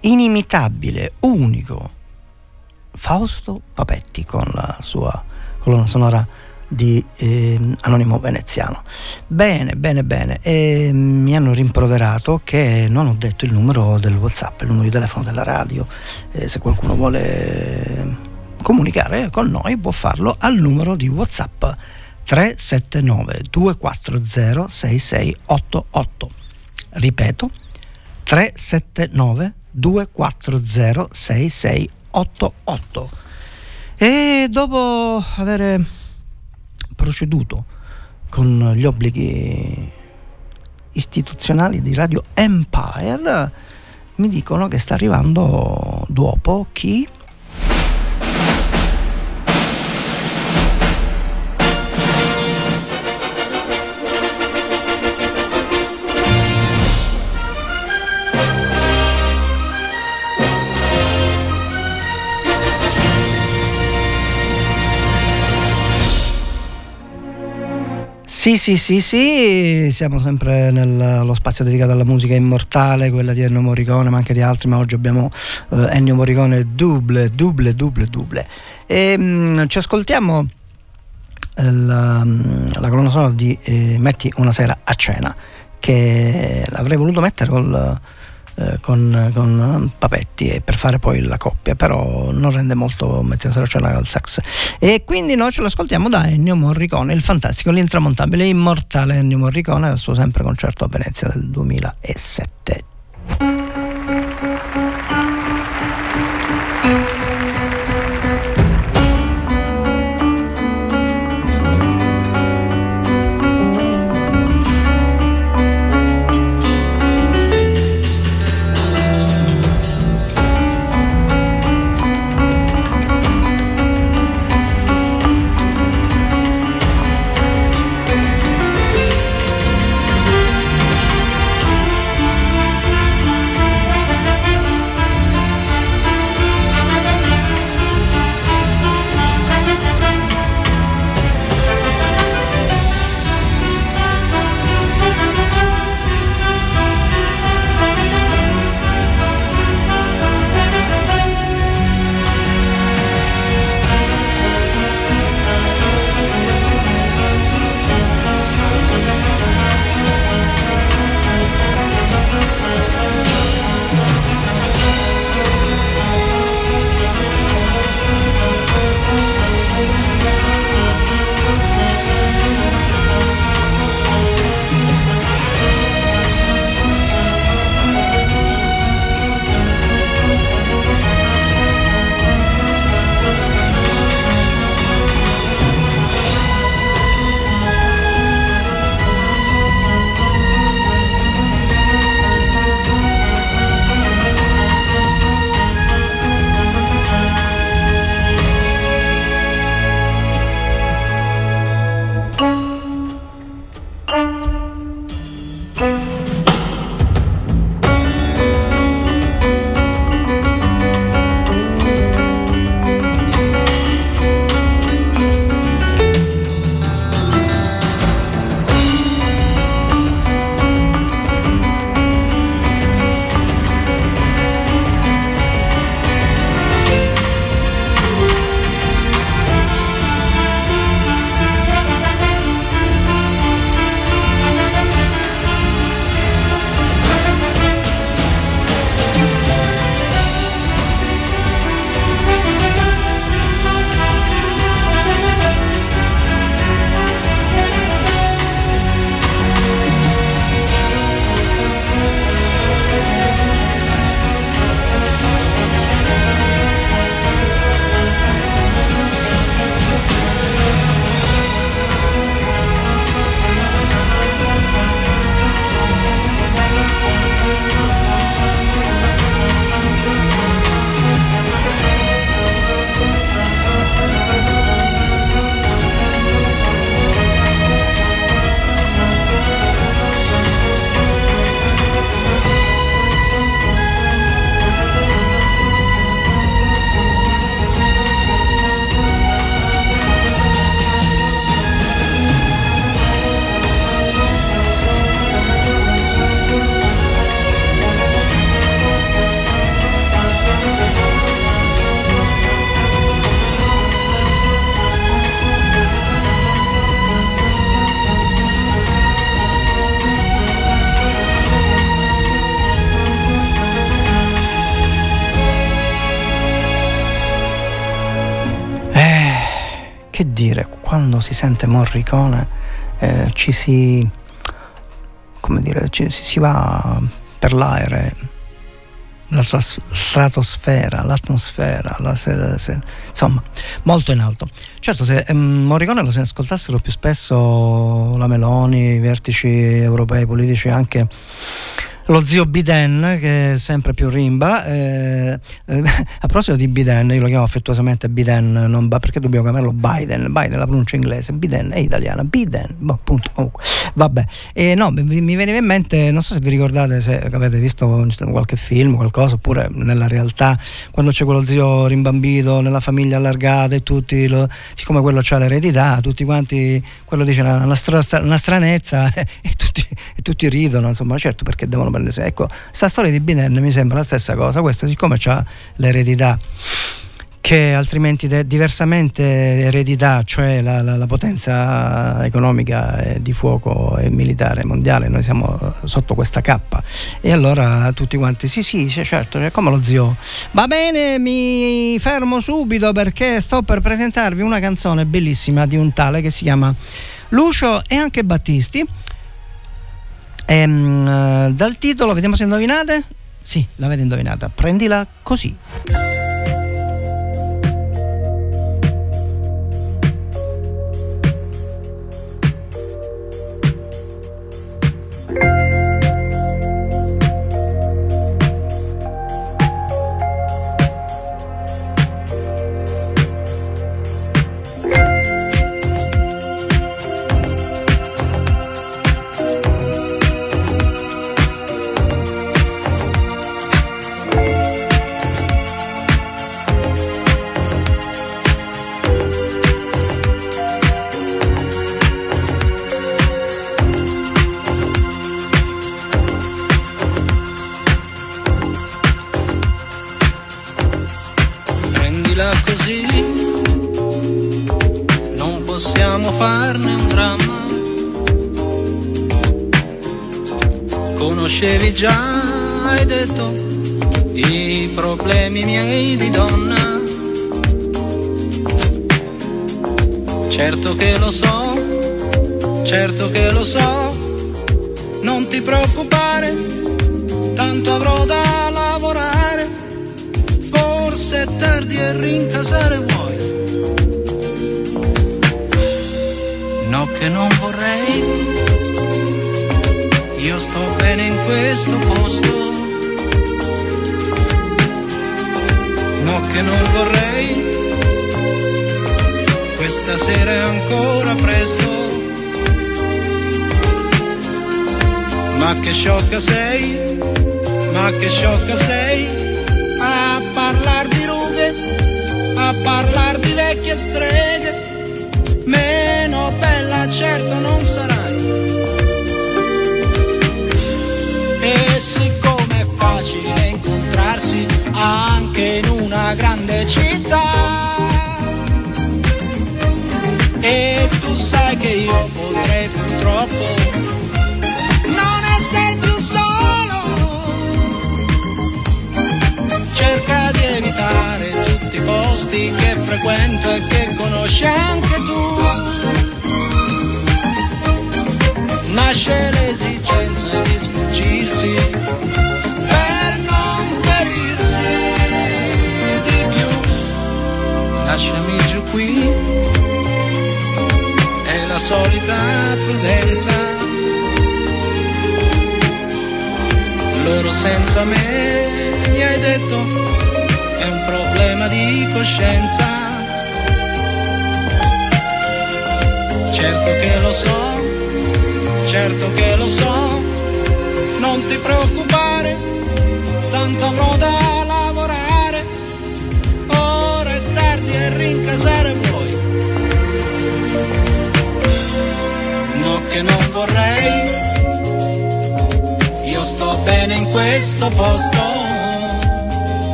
inimitabile, unico Fausto Papetti con la sua colonna sonora di eh, Anonimo veneziano. Bene, bene, bene. E mi hanno rimproverato che non ho detto il numero del WhatsApp, il numero di telefono della radio. Eh, se qualcuno vuole comunicare con noi può farlo al numero di WhatsApp tre sette nove due quattro zero sei sei otto otto. Ripeto, tre sette nove due quattro zero sei sei otto otto. E dopo aver proceduto con gli obblighi istituzionali di Radio Empire, mi dicono che sta arrivando dopo chi? Sì, sì, sì, sì, siamo sempre nello spazio dedicato alla musica immortale, quella di Ennio Morricone, ma anche di altri, ma oggi abbiamo eh, Ennio Morricone double, double, double, double. E, mh, ci ascoltiamo eh, la, la colonna sonora di eh, Metti una sera a cena, che l'avrei voluto mettere col eh, con, con Papetti, e per fare poi la coppia, però non rende molto mettere la cena al sax. E quindi noi ce l'ascoltiamo da Ennio Morricone, il fantastico, l'intramontabile, immortale Ennio Morricone, al suo sempre concerto a Venezia del duemilasette. Che dire, quando si sente Morricone eh, ci si, come dire, ci, si va per l'aere, la stratosfera, l'atmosfera, la se, se, insomma, molto in alto. Certo, se eh, Morricone lo si ascoltassero più spesso la Meloni, i vertici europei politici, anche lo zio Biden, che è sempre più rimba. Eh, eh, a proposito di Biden, io lo chiamo affettuosamente Biden, non ba, perché dobbiamo chiamarlo Biden? Biden, la pronuncia inglese, Biden è italiana, Biden, boh, punto, comunque, vabbè. E eh, no, mi, mi veniva in mente, non so se vi ricordate, se avete visto qualche film, qualcosa, oppure nella realtà, quando c'è quello zio rimbambito nella famiglia allargata e tutti, lo, siccome quello c'ha l'eredità, tutti quanti, quello dice una, una, stra, una stranezza e, e, tutti, e tutti ridono, insomma, certo, perché devono. Ecco, sta storia di Biden mi sembra la stessa cosa. Questa, siccome c'ha l'eredità che altrimenti de- diversamente eredità, cioè la, la, la potenza economica e di fuoco e militare mondiale, noi siamo sotto questa cappa, e allora tutti quanti sì sì, sì certo, come lo zio, va bene, mi fermo subito perché sto per presentarvi una canzone bellissima di un tale che si chiama Lucio e anche Battisti, ehm, dal titolo, vediamo se indovinate. Sì, l'avete indovinata, Prendila così.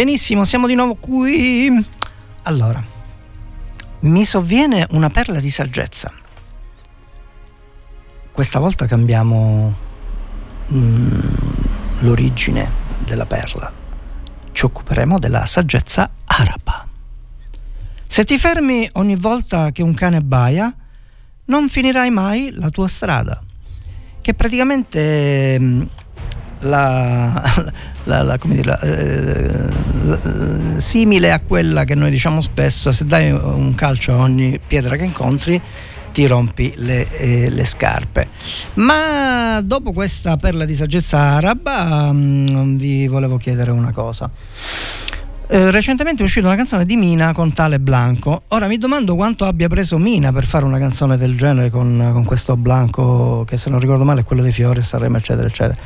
Benissimo, siamo di nuovo qui. Allora, mi sovviene una perla di saggezza. Questa volta cambiamo mm, l'origine della perla. Ci occuperemo della saggezza araba. Se ti fermi ogni volta che un cane baia, non finirai mai la tua strada. Che praticamente mm, La, la, la, come dire, la, eh, la, simile a quella che noi diciamo spesso: se dai un calcio a ogni pietra che incontri ti rompi le, eh, le scarpe. Ma dopo questa perla di saggezza araba mh, vi volevo chiedere una cosa. Eh, recentemente è uscita una canzone di Mina con tale Blanco. Ora mi domando quanto abbia preso Mina per fare una canzone del genere con, con questo Blanco, che se non ricordo male è quello dei Fiori, Sanremo eccetera eccetera.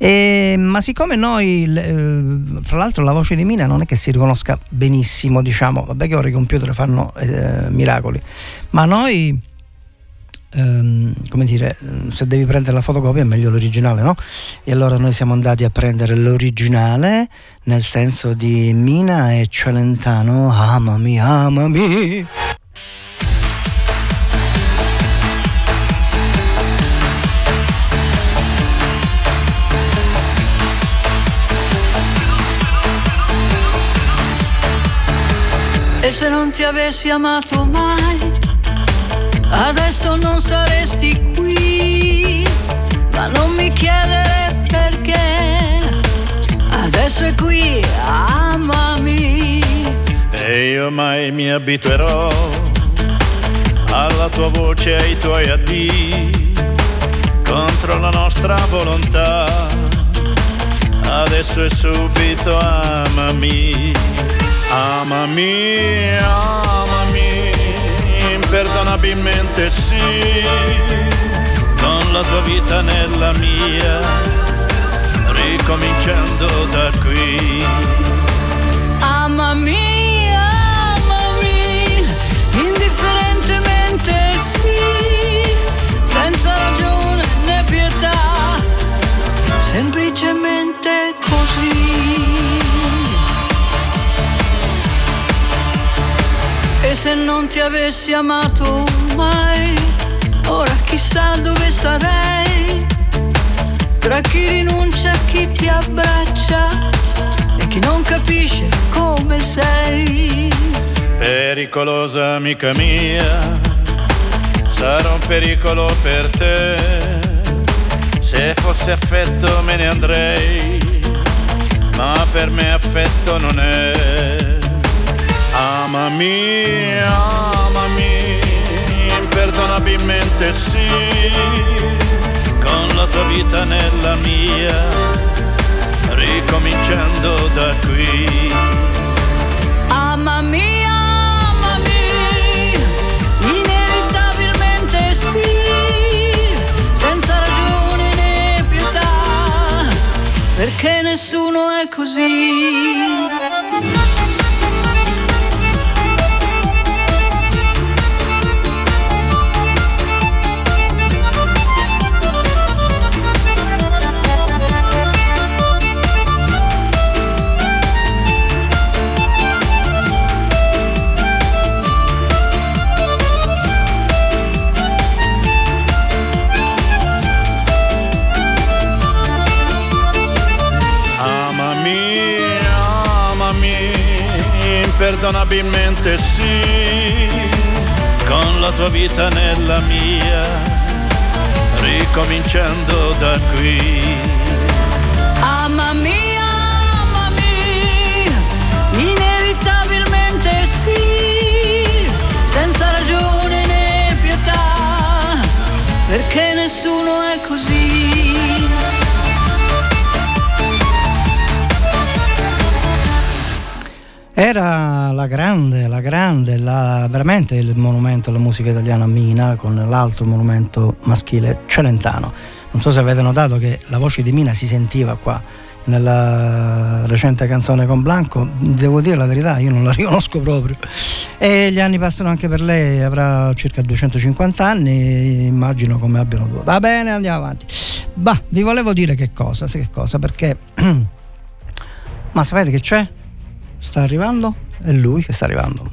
Eh, ma siccome noi eh, fra l'altro la voce di Mina non è che si riconosca benissimo, diciamo, vabbè che ora i computer fanno eh, miracoli, ma noi ehm, come dire, se devi prendere la fotocopia è meglio l'originale, no? E allora noi siamo andati a prendere l'originale, nel senso di Mina e Celentano, amami, amami. E se non ti avessi amato mai, adesso non saresti qui. Ma non mi chiedere perché, adesso è qui, amami. E io mai mi abituerò alla tua voce e ai tuoi addii, contro la nostra volontà. Adesso è subito, amami. Amami, amami, imperdonabilmente sì, con la tua vita nella mia, ricominciando da qui. Amami, amami, indifferentemente sì, senza ragione né pietà, semplicemente così. E se non ti avessi amato mai, ora chissà dove sarei, tra chi rinuncia e chi ti abbraccia e chi non capisce come sei. Pericolosa amica mia, sarò un pericolo per te, se fosse affetto me ne andrei, ma per me affetto non è. Amami, amami, imperdonabilmente sì, con la tua vita nella mia, ricominciando da qui. Amami, amami, inevitabilmente sì, senza ragione né pietà, perché nessuno è così. Perdonabilmente sì, con la tua vita nella mia, ricominciando da qui. Amami, amami, inevitabilmente sì, senza ragione né pietà, perché nessuno è così. Era la grande, la grande, la, veramente il monumento alla musica italiana Mina, con l'altro monumento maschile Celentano. Non so se avete notato che la voce di Mina si sentiva qua, nella recente canzone con Blanco. Devo dire la verità, io non la riconosco proprio. E gli anni passano anche per lei, avrà circa duecentocinquanta anni, immagino come abbiano due. Va bene, andiamo avanti. Bah, vi volevo dire che cosa, se che cosa, perché... Ma sapete che c'è? sta arrivando? È lui che sta arrivando.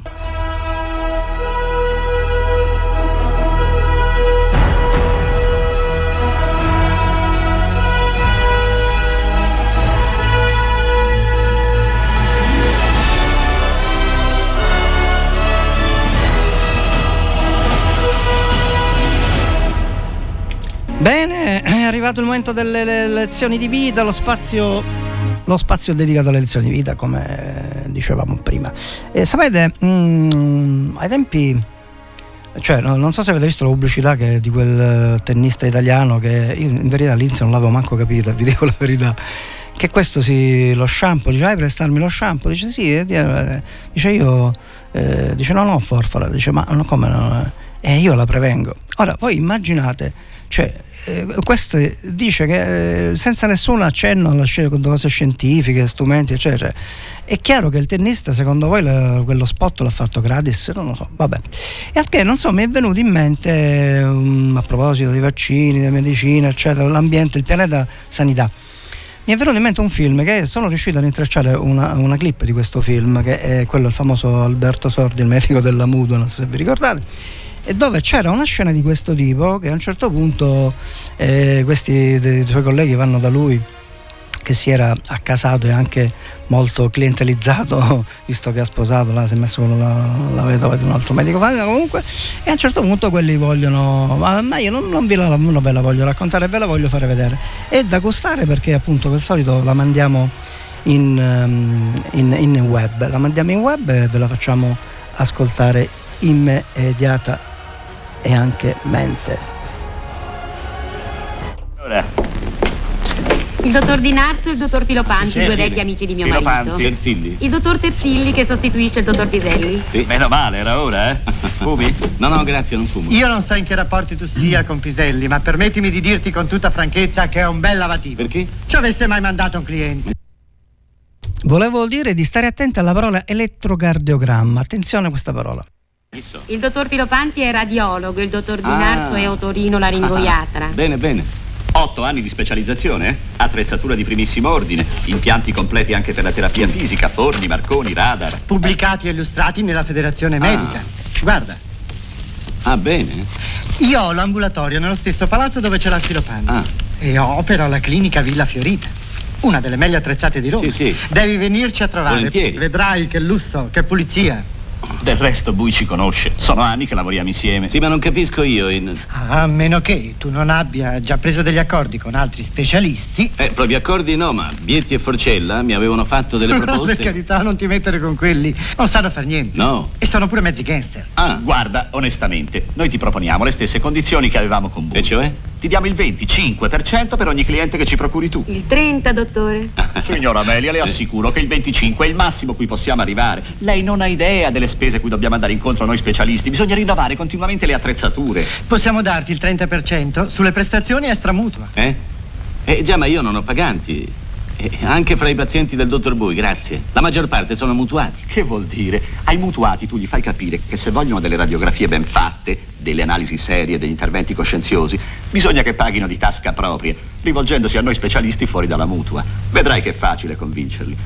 Bene, è arrivato il momento delle lezioni di vita, lo spazio, lo spazio dedicato alle lezioni di vita, come dicevamo prima. E sapete, mh, ai tempi, cioè no, non so se avete visto la pubblicità che, di quel tennista italiano che io in verità all'inizio non l'avevo manco capita, vi dico la verità, che questo si, lo shampoo, dice vai prestarmi lo shampoo, dice sì, dice io, eh, dice no no forfora, dice ma no, come no? E io la prevengo. Ora voi immaginate, cioè eh, questo dice che eh, senza nessun accenno alla sci- cose scientifiche, strumenti eccetera. È chiaro che il tennista, secondo voi, la, quello spot l'ha fatto gratis? Non lo so, vabbè. E anche non so, mi è venuto in mente um, a proposito dei vaccini, della medicina eccetera, l'ambiente, il pianeta sanità, mi è venuto in mente un film che sono riuscito a rintracciare una, una clip di questo film, che è quello, il famoso Alberto Sordi, il medico della Mutua, non so se vi ricordate, e dove c'era una scena di questo tipo che a un certo punto eh, questi dei suoi colleghi vanno da lui, che si era accasato e anche molto clientelizzato, visto che ha sposato, là, si è messo con la, la vedova di un altro medico, comunque, e a un certo punto quelli vogliono, ma, ma io non, non, ve la, non ve la voglio raccontare, ve la voglio fare vedere, è da gustare, perché appunto per solito la mandiamo in, in, in web, la mandiamo in web e ve la facciamo ascoltare immediata e anche mente. Allora. Il dottor Di Narzo e il dottor Filopanti, sì, due fine. Vecchi amici di mio Filopanti. Marito. Tertilli. Il dottor Tertilli che sostituisce il dottor Piselli. Sì, meno male, era ora, eh. Fumi? No, no, grazie, non fumo. Io non so in che rapporti tu sia con Piselli, ma permettimi di dirti con tutta franchezza che è un bel lavativo. Perché? Ci avesse mai mandato un cliente. Volevo dire di stare attenti alla parola elettrocardiogramma. Attenzione a questa parola. Il dottor Filopanti è radiologo, il dottor Di Narzo ah. è otorino-laringoiatra. Ah, bene, bene. Otto anni di specializzazione, eh? Attrezzatura di primissimo ordine, impianti completi anche per la terapia fisica, forni, marconi, radar. Pubblicati e illustrati nella Federazione Medica. Ah. Guarda. Ah, bene. Io ho l'ambulatorio nello stesso palazzo dove c'è la Filopanti. Ah. E opero alla clinica Villa Fiorita. Una delle meglio attrezzate di Roma. Sì, sì. Devi venirci a trovare. Volentieri. Vedrai che lusso, che pulizia. Del resto Bui ci conosce, sono anni che lavoriamo insieme. Sì, ma non capisco io in... Ah, a meno che tu non abbia già preso degli accordi con altri specialisti. Eh, proprio accordi no, ma Bietti e Forcella mi avevano fatto delle proposte. No, per carità, non ti mettere con quelli, non sanno far niente. No. E sono pure mezzi gangster. Ah, guarda, onestamente, noi ti proponiamo le stesse condizioni che avevamo con Bui. E cioè? Ti diamo il venticinque per cento per ogni cliente che ci procuri tu. Il trenta, dottore. Signora Amelia, le assicuro che il venticinque è il massimo cui possiamo arrivare. Lei non ha idea delle spese cui dobbiamo andare incontro a noi specialisti. Bisogna rinnovare continuamente le attrezzature. Possiamo darti il trenta per cento sulle prestazioni extra mutua. Eh? Eh già, ma io non ho paganti. Eh, anche fra i pazienti del dottor Bui, grazie. La maggior parte sono mutuati. Che vuol dire? Ai mutuati tu gli fai capire che se vogliono delle radiografie ben fatte, delle analisi serie, degli interventi coscienziosi, bisogna che paghino di tasca propria, rivolgendosi a noi specialisti fuori dalla mutua. Vedrai che è facile convincerli.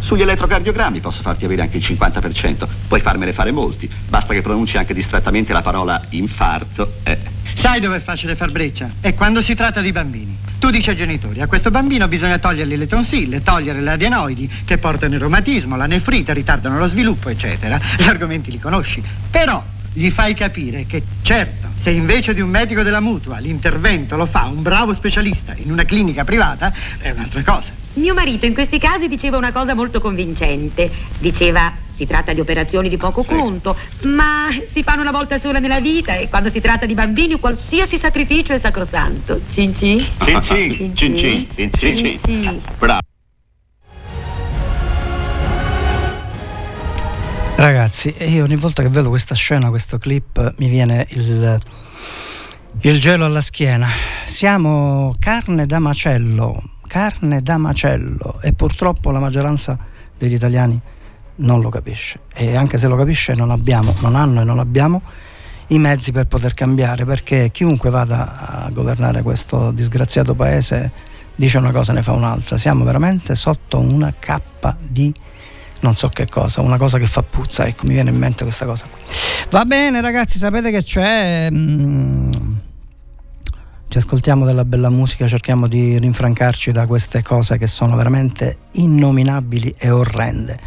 Sugli elettrocardiogrammi posso farti avere anche il cinquanta per cento. Puoi farmene fare molti. Basta che pronunci anche distrattamente la parola infarto. Eh. Sai dove è facile far breccia? È quando si tratta di bambini. Tu dici ai genitori, a questo bambino bisogna togliergli le tonsille, togliere le adenoidi, che portano il reumatismo, la nefrite, ritardano lo sviluppo, eccetera. Gli argomenti li conosci. Però gli fai capire che, certo, se invece di un medico della mutua l'intervento lo fa un bravo specialista in una clinica privata, è un'altra cosa. Mio marito in questi casi diceva una cosa molto convincente. Diceva, si tratta di operazioni di poco sì. conto, ma si fanno una volta sola nella vita e quando si tratta di bambini qualsiasi sacrificio è sacrosanto. Cin cin. Cin cin. Cin cin. Cin cin. Cin cin. Bravo. Ragazzi, io ogni volta che vedo questa scena, questo clip, mi viene il... il gelo alla schiena. Siamo carne da macello. Carne da macello, e purtroppo la maggioranza degli italiani non lo capisce, e anche se lo capisce non abbiamo, non hanno e non abbiamo i mezzi per poter cambiare, perché chiunque vada a governare questo disgraziato paese dice una cosa e ne fa un'altra. Siamo veramente sotto una cappa di non so che cosa, una cosa che fa puzza, ecco, mi viene in mente questa cosa qui. Va bene ragazzi, sapete che c'è, mm, ci ascoltiamo della bella musica, cerchiamo di rinfrancarci da queste cose che sono veramente innominabili e orrende.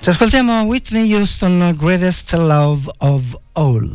Ci ascoltiamo Whitney Houston, Greatest Love of All.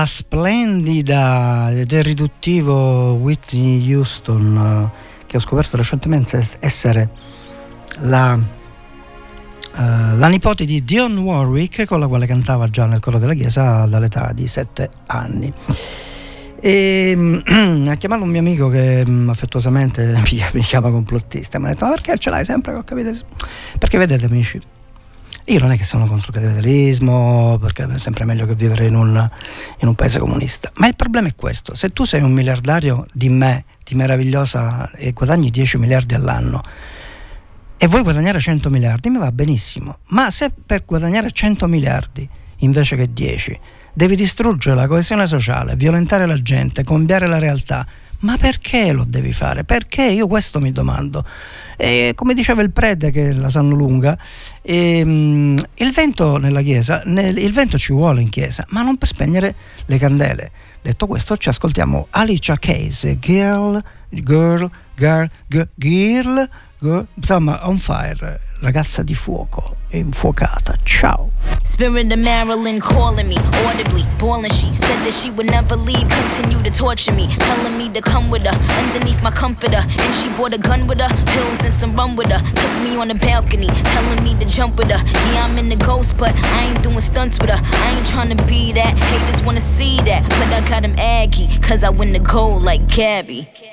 la splendida ed irriduttivo Whitney Houston, che ho scoperto recentemente essere la, eh, la nipote di Dionne Warwick, con la quale cantava già nel coro della chiesa dall'età di sette anni. E ha chiamato un mio amico che affettuosamente mi chiama complottista, mi ha detto: ma perché ce l'hai sempre col capitalismo? Perché vedete, amici, io non è che sono contro il capitalismo, perché è sempre meglio che vivere in un, in un paese comunista, ma il problema è questo: se tu sei un miliardario di me, di meravigliosa, e guadagni dieci miliardi all'anno e vuoi guadagnare cento miliardi, mi va benissimo, ma se per guadagnare cento miliardi invece che dieci devi distruggere la coesione sociale, violentare la gente, cambiare la realtà, ma perché lo devi fare? Perché io questo mi domando. E come diceva il prete, che la sanno lunga, ehm, il vento nella chiesa, nel, il vento ci vuole in chiesa, ma non per spegnere le candele. Detto questo, ci ascoltiamo Alicia Keys, Girl, Girl, Girl, Girl, Girl, Girl, insomma, on fire, ragazza di fuoco, infuocata. Ciao. Spirit of Maryland calling me audibly, boiling. She said that she would never leave, continue to torture me, telling me to come with her underneath my comforter. And she brought a gun with her, pills and some rum with her. Took me on the balcony, telling me to jump with her. Yeah, I'm in the ghost, but I ain't doing stunts with her. I ain't trying to be that, haters wanna see that, but I got him aggy, cause I win the gold like Gabby.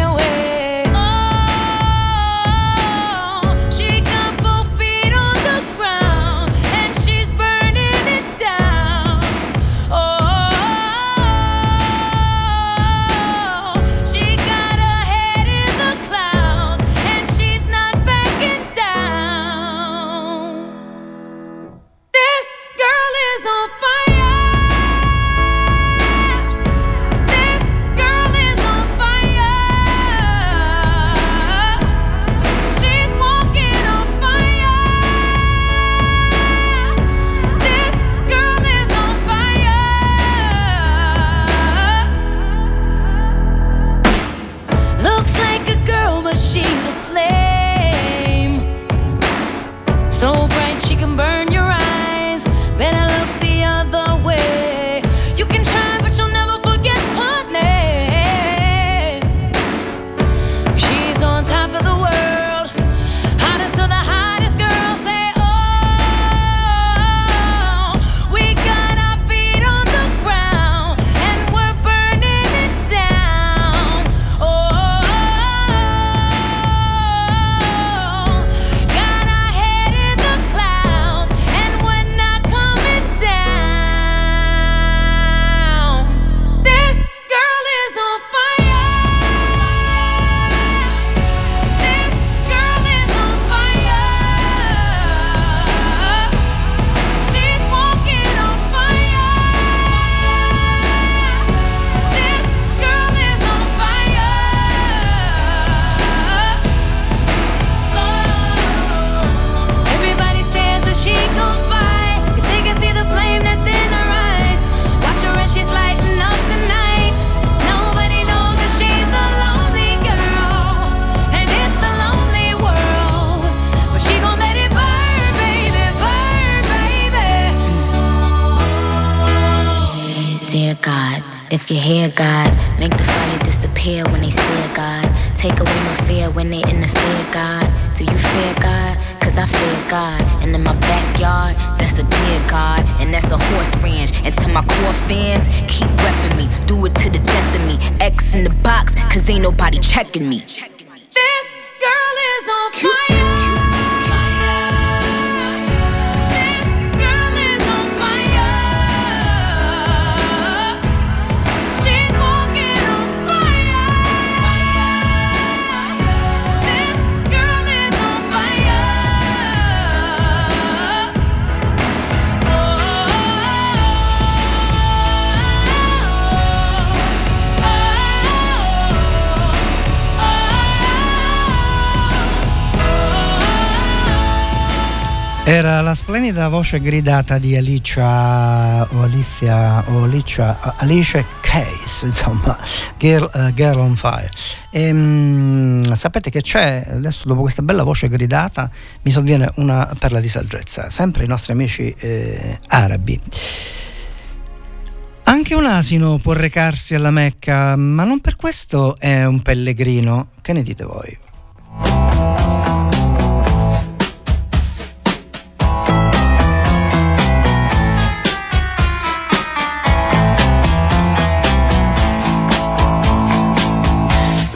away. Oh, she got both feet on the ground and she's burning it down. Oh, she got her head in the clouds and she's not backing down. Checking me. Era la splendida voce gridata di Alicia o Alicia o Alicia Alicia Keys, insomma, Girl, uh, Girl on Fire. E, mh, sapete che c'è adesso, dopo questa bella voce gridata mi sovviene una perla di saggezza, sempre i nostri amici eh, arabi. Anche un asino può recarsi alla Mecca, ma non per questo è un pellegrino. Che ne dite voi?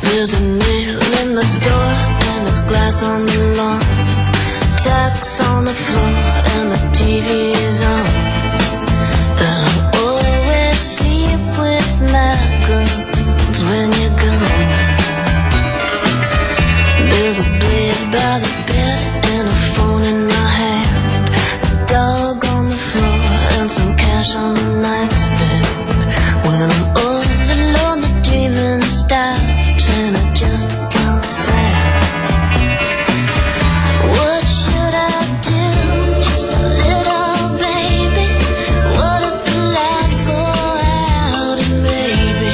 There's a nail in the door and there's glass on the lawn, tacks on the floor and the T V is on. When you're gone, there's a blade by the bed and a phone in my hand, a dog on the floor and some cash on the nightstand. When I'm all alone, the dreaming stops and I just can't decide. What should I do? Just a little baby. What if the lights go out and maybe?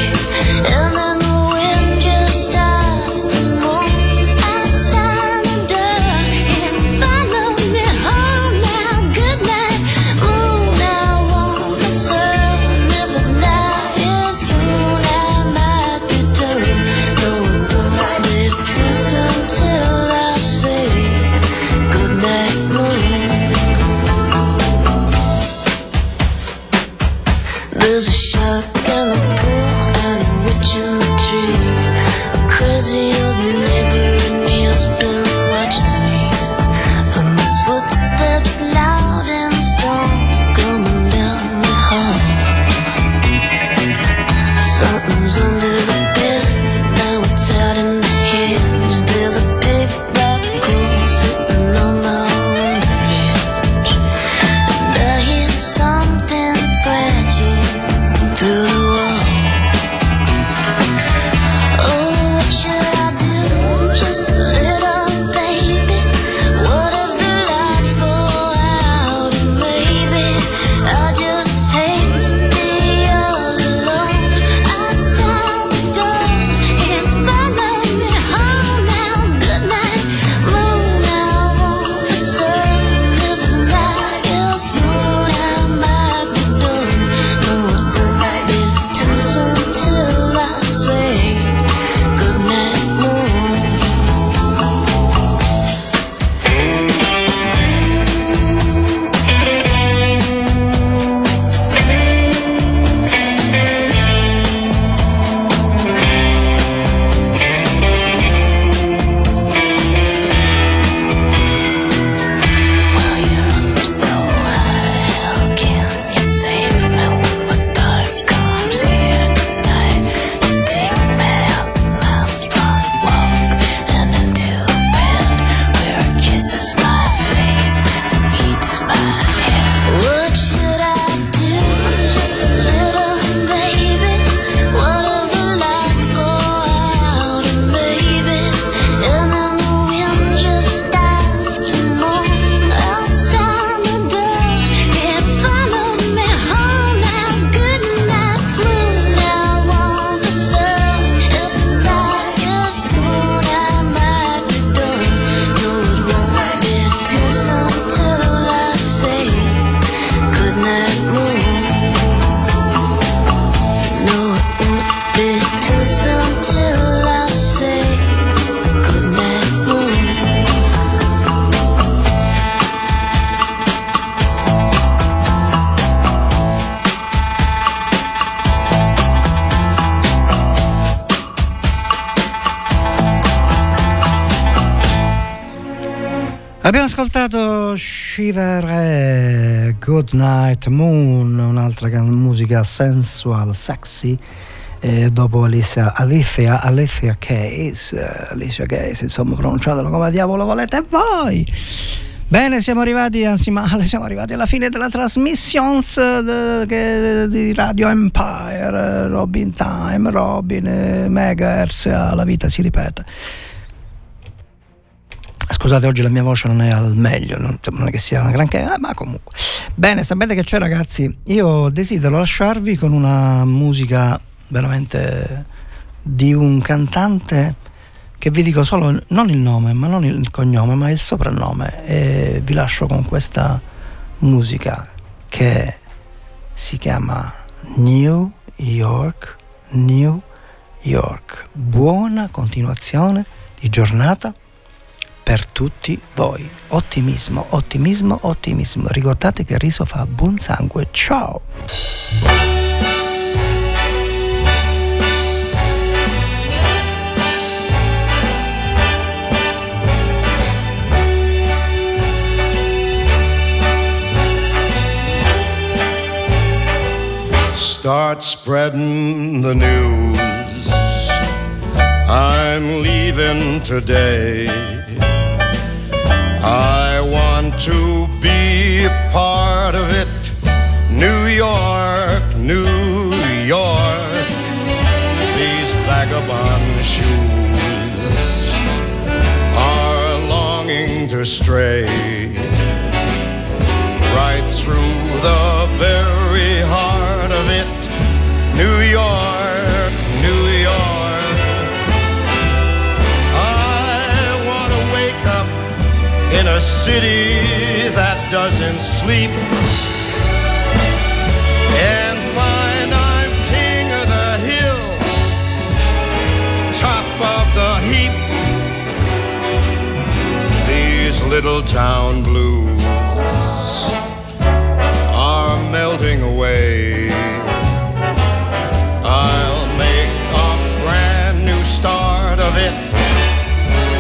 Abbiamo ascoltato Shiver, Good Night Moon, un'altra musica sensual, sexy, e dopo Alicia, Alicia, Alicia Keys, Alicia Keys, insomma, pronunciatelo come diavolo volete voi. Bene, siamo arrivati, anzi male, siamo arrivati alla fine della trasmissione di Radio Empire, Robin Time, Robin, Megahertz, la vita si ripete. Scusate, oggi la mia voce non è al meglio, non, non è che sia una granché, eh, ma comunque. Bene, sapete che c'è, ragazzi? Io desidero lasciarvi con una musica veramente di un cantante che vi dico solo non il nome, ma non il cognome, ma il soprannome. E vi lascio con questa musica che si chiama New York, New York. Buona continuazione di giornata per tutti voi. Ottimismo, ottimismo, ottimismo. Ricordate che il riso fa buon sangue. Ciao! Start spreading the news. I'm leaving today. I want to be a part of it. New York, New York. These vagabond shoes are longing to stray right through the very heart of it. New York, New York. I want to wake up in a city that doesn't sleep and find I'm king of the hill, top of the heap. These little town blues are melting away. I'll make a brand new start of it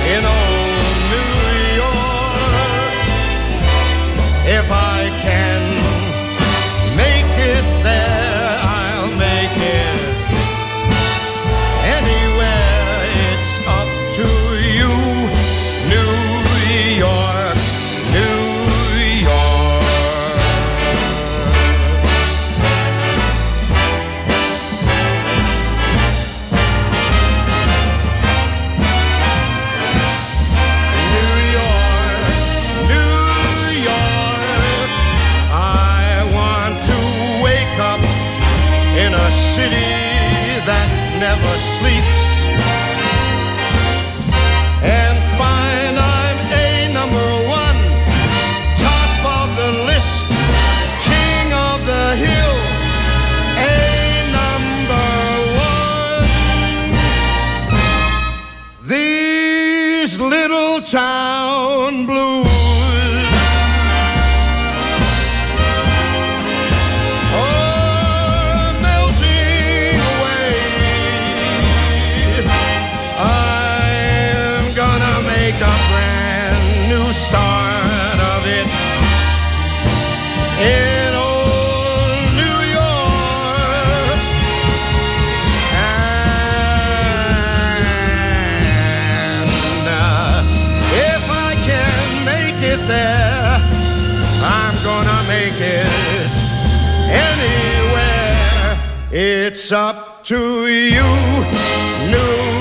in old New York. If I can make it there, I'll make it anywhere. It's up to you, New York, New York, New York, New York. In a city that never sleeps and find I'm a number one, top of the list, king of the hill, a number one. These little town blues. Start of it in old New York, and uh, if I can make it there, I'm gonna make it anywhere. It's up to you, New York.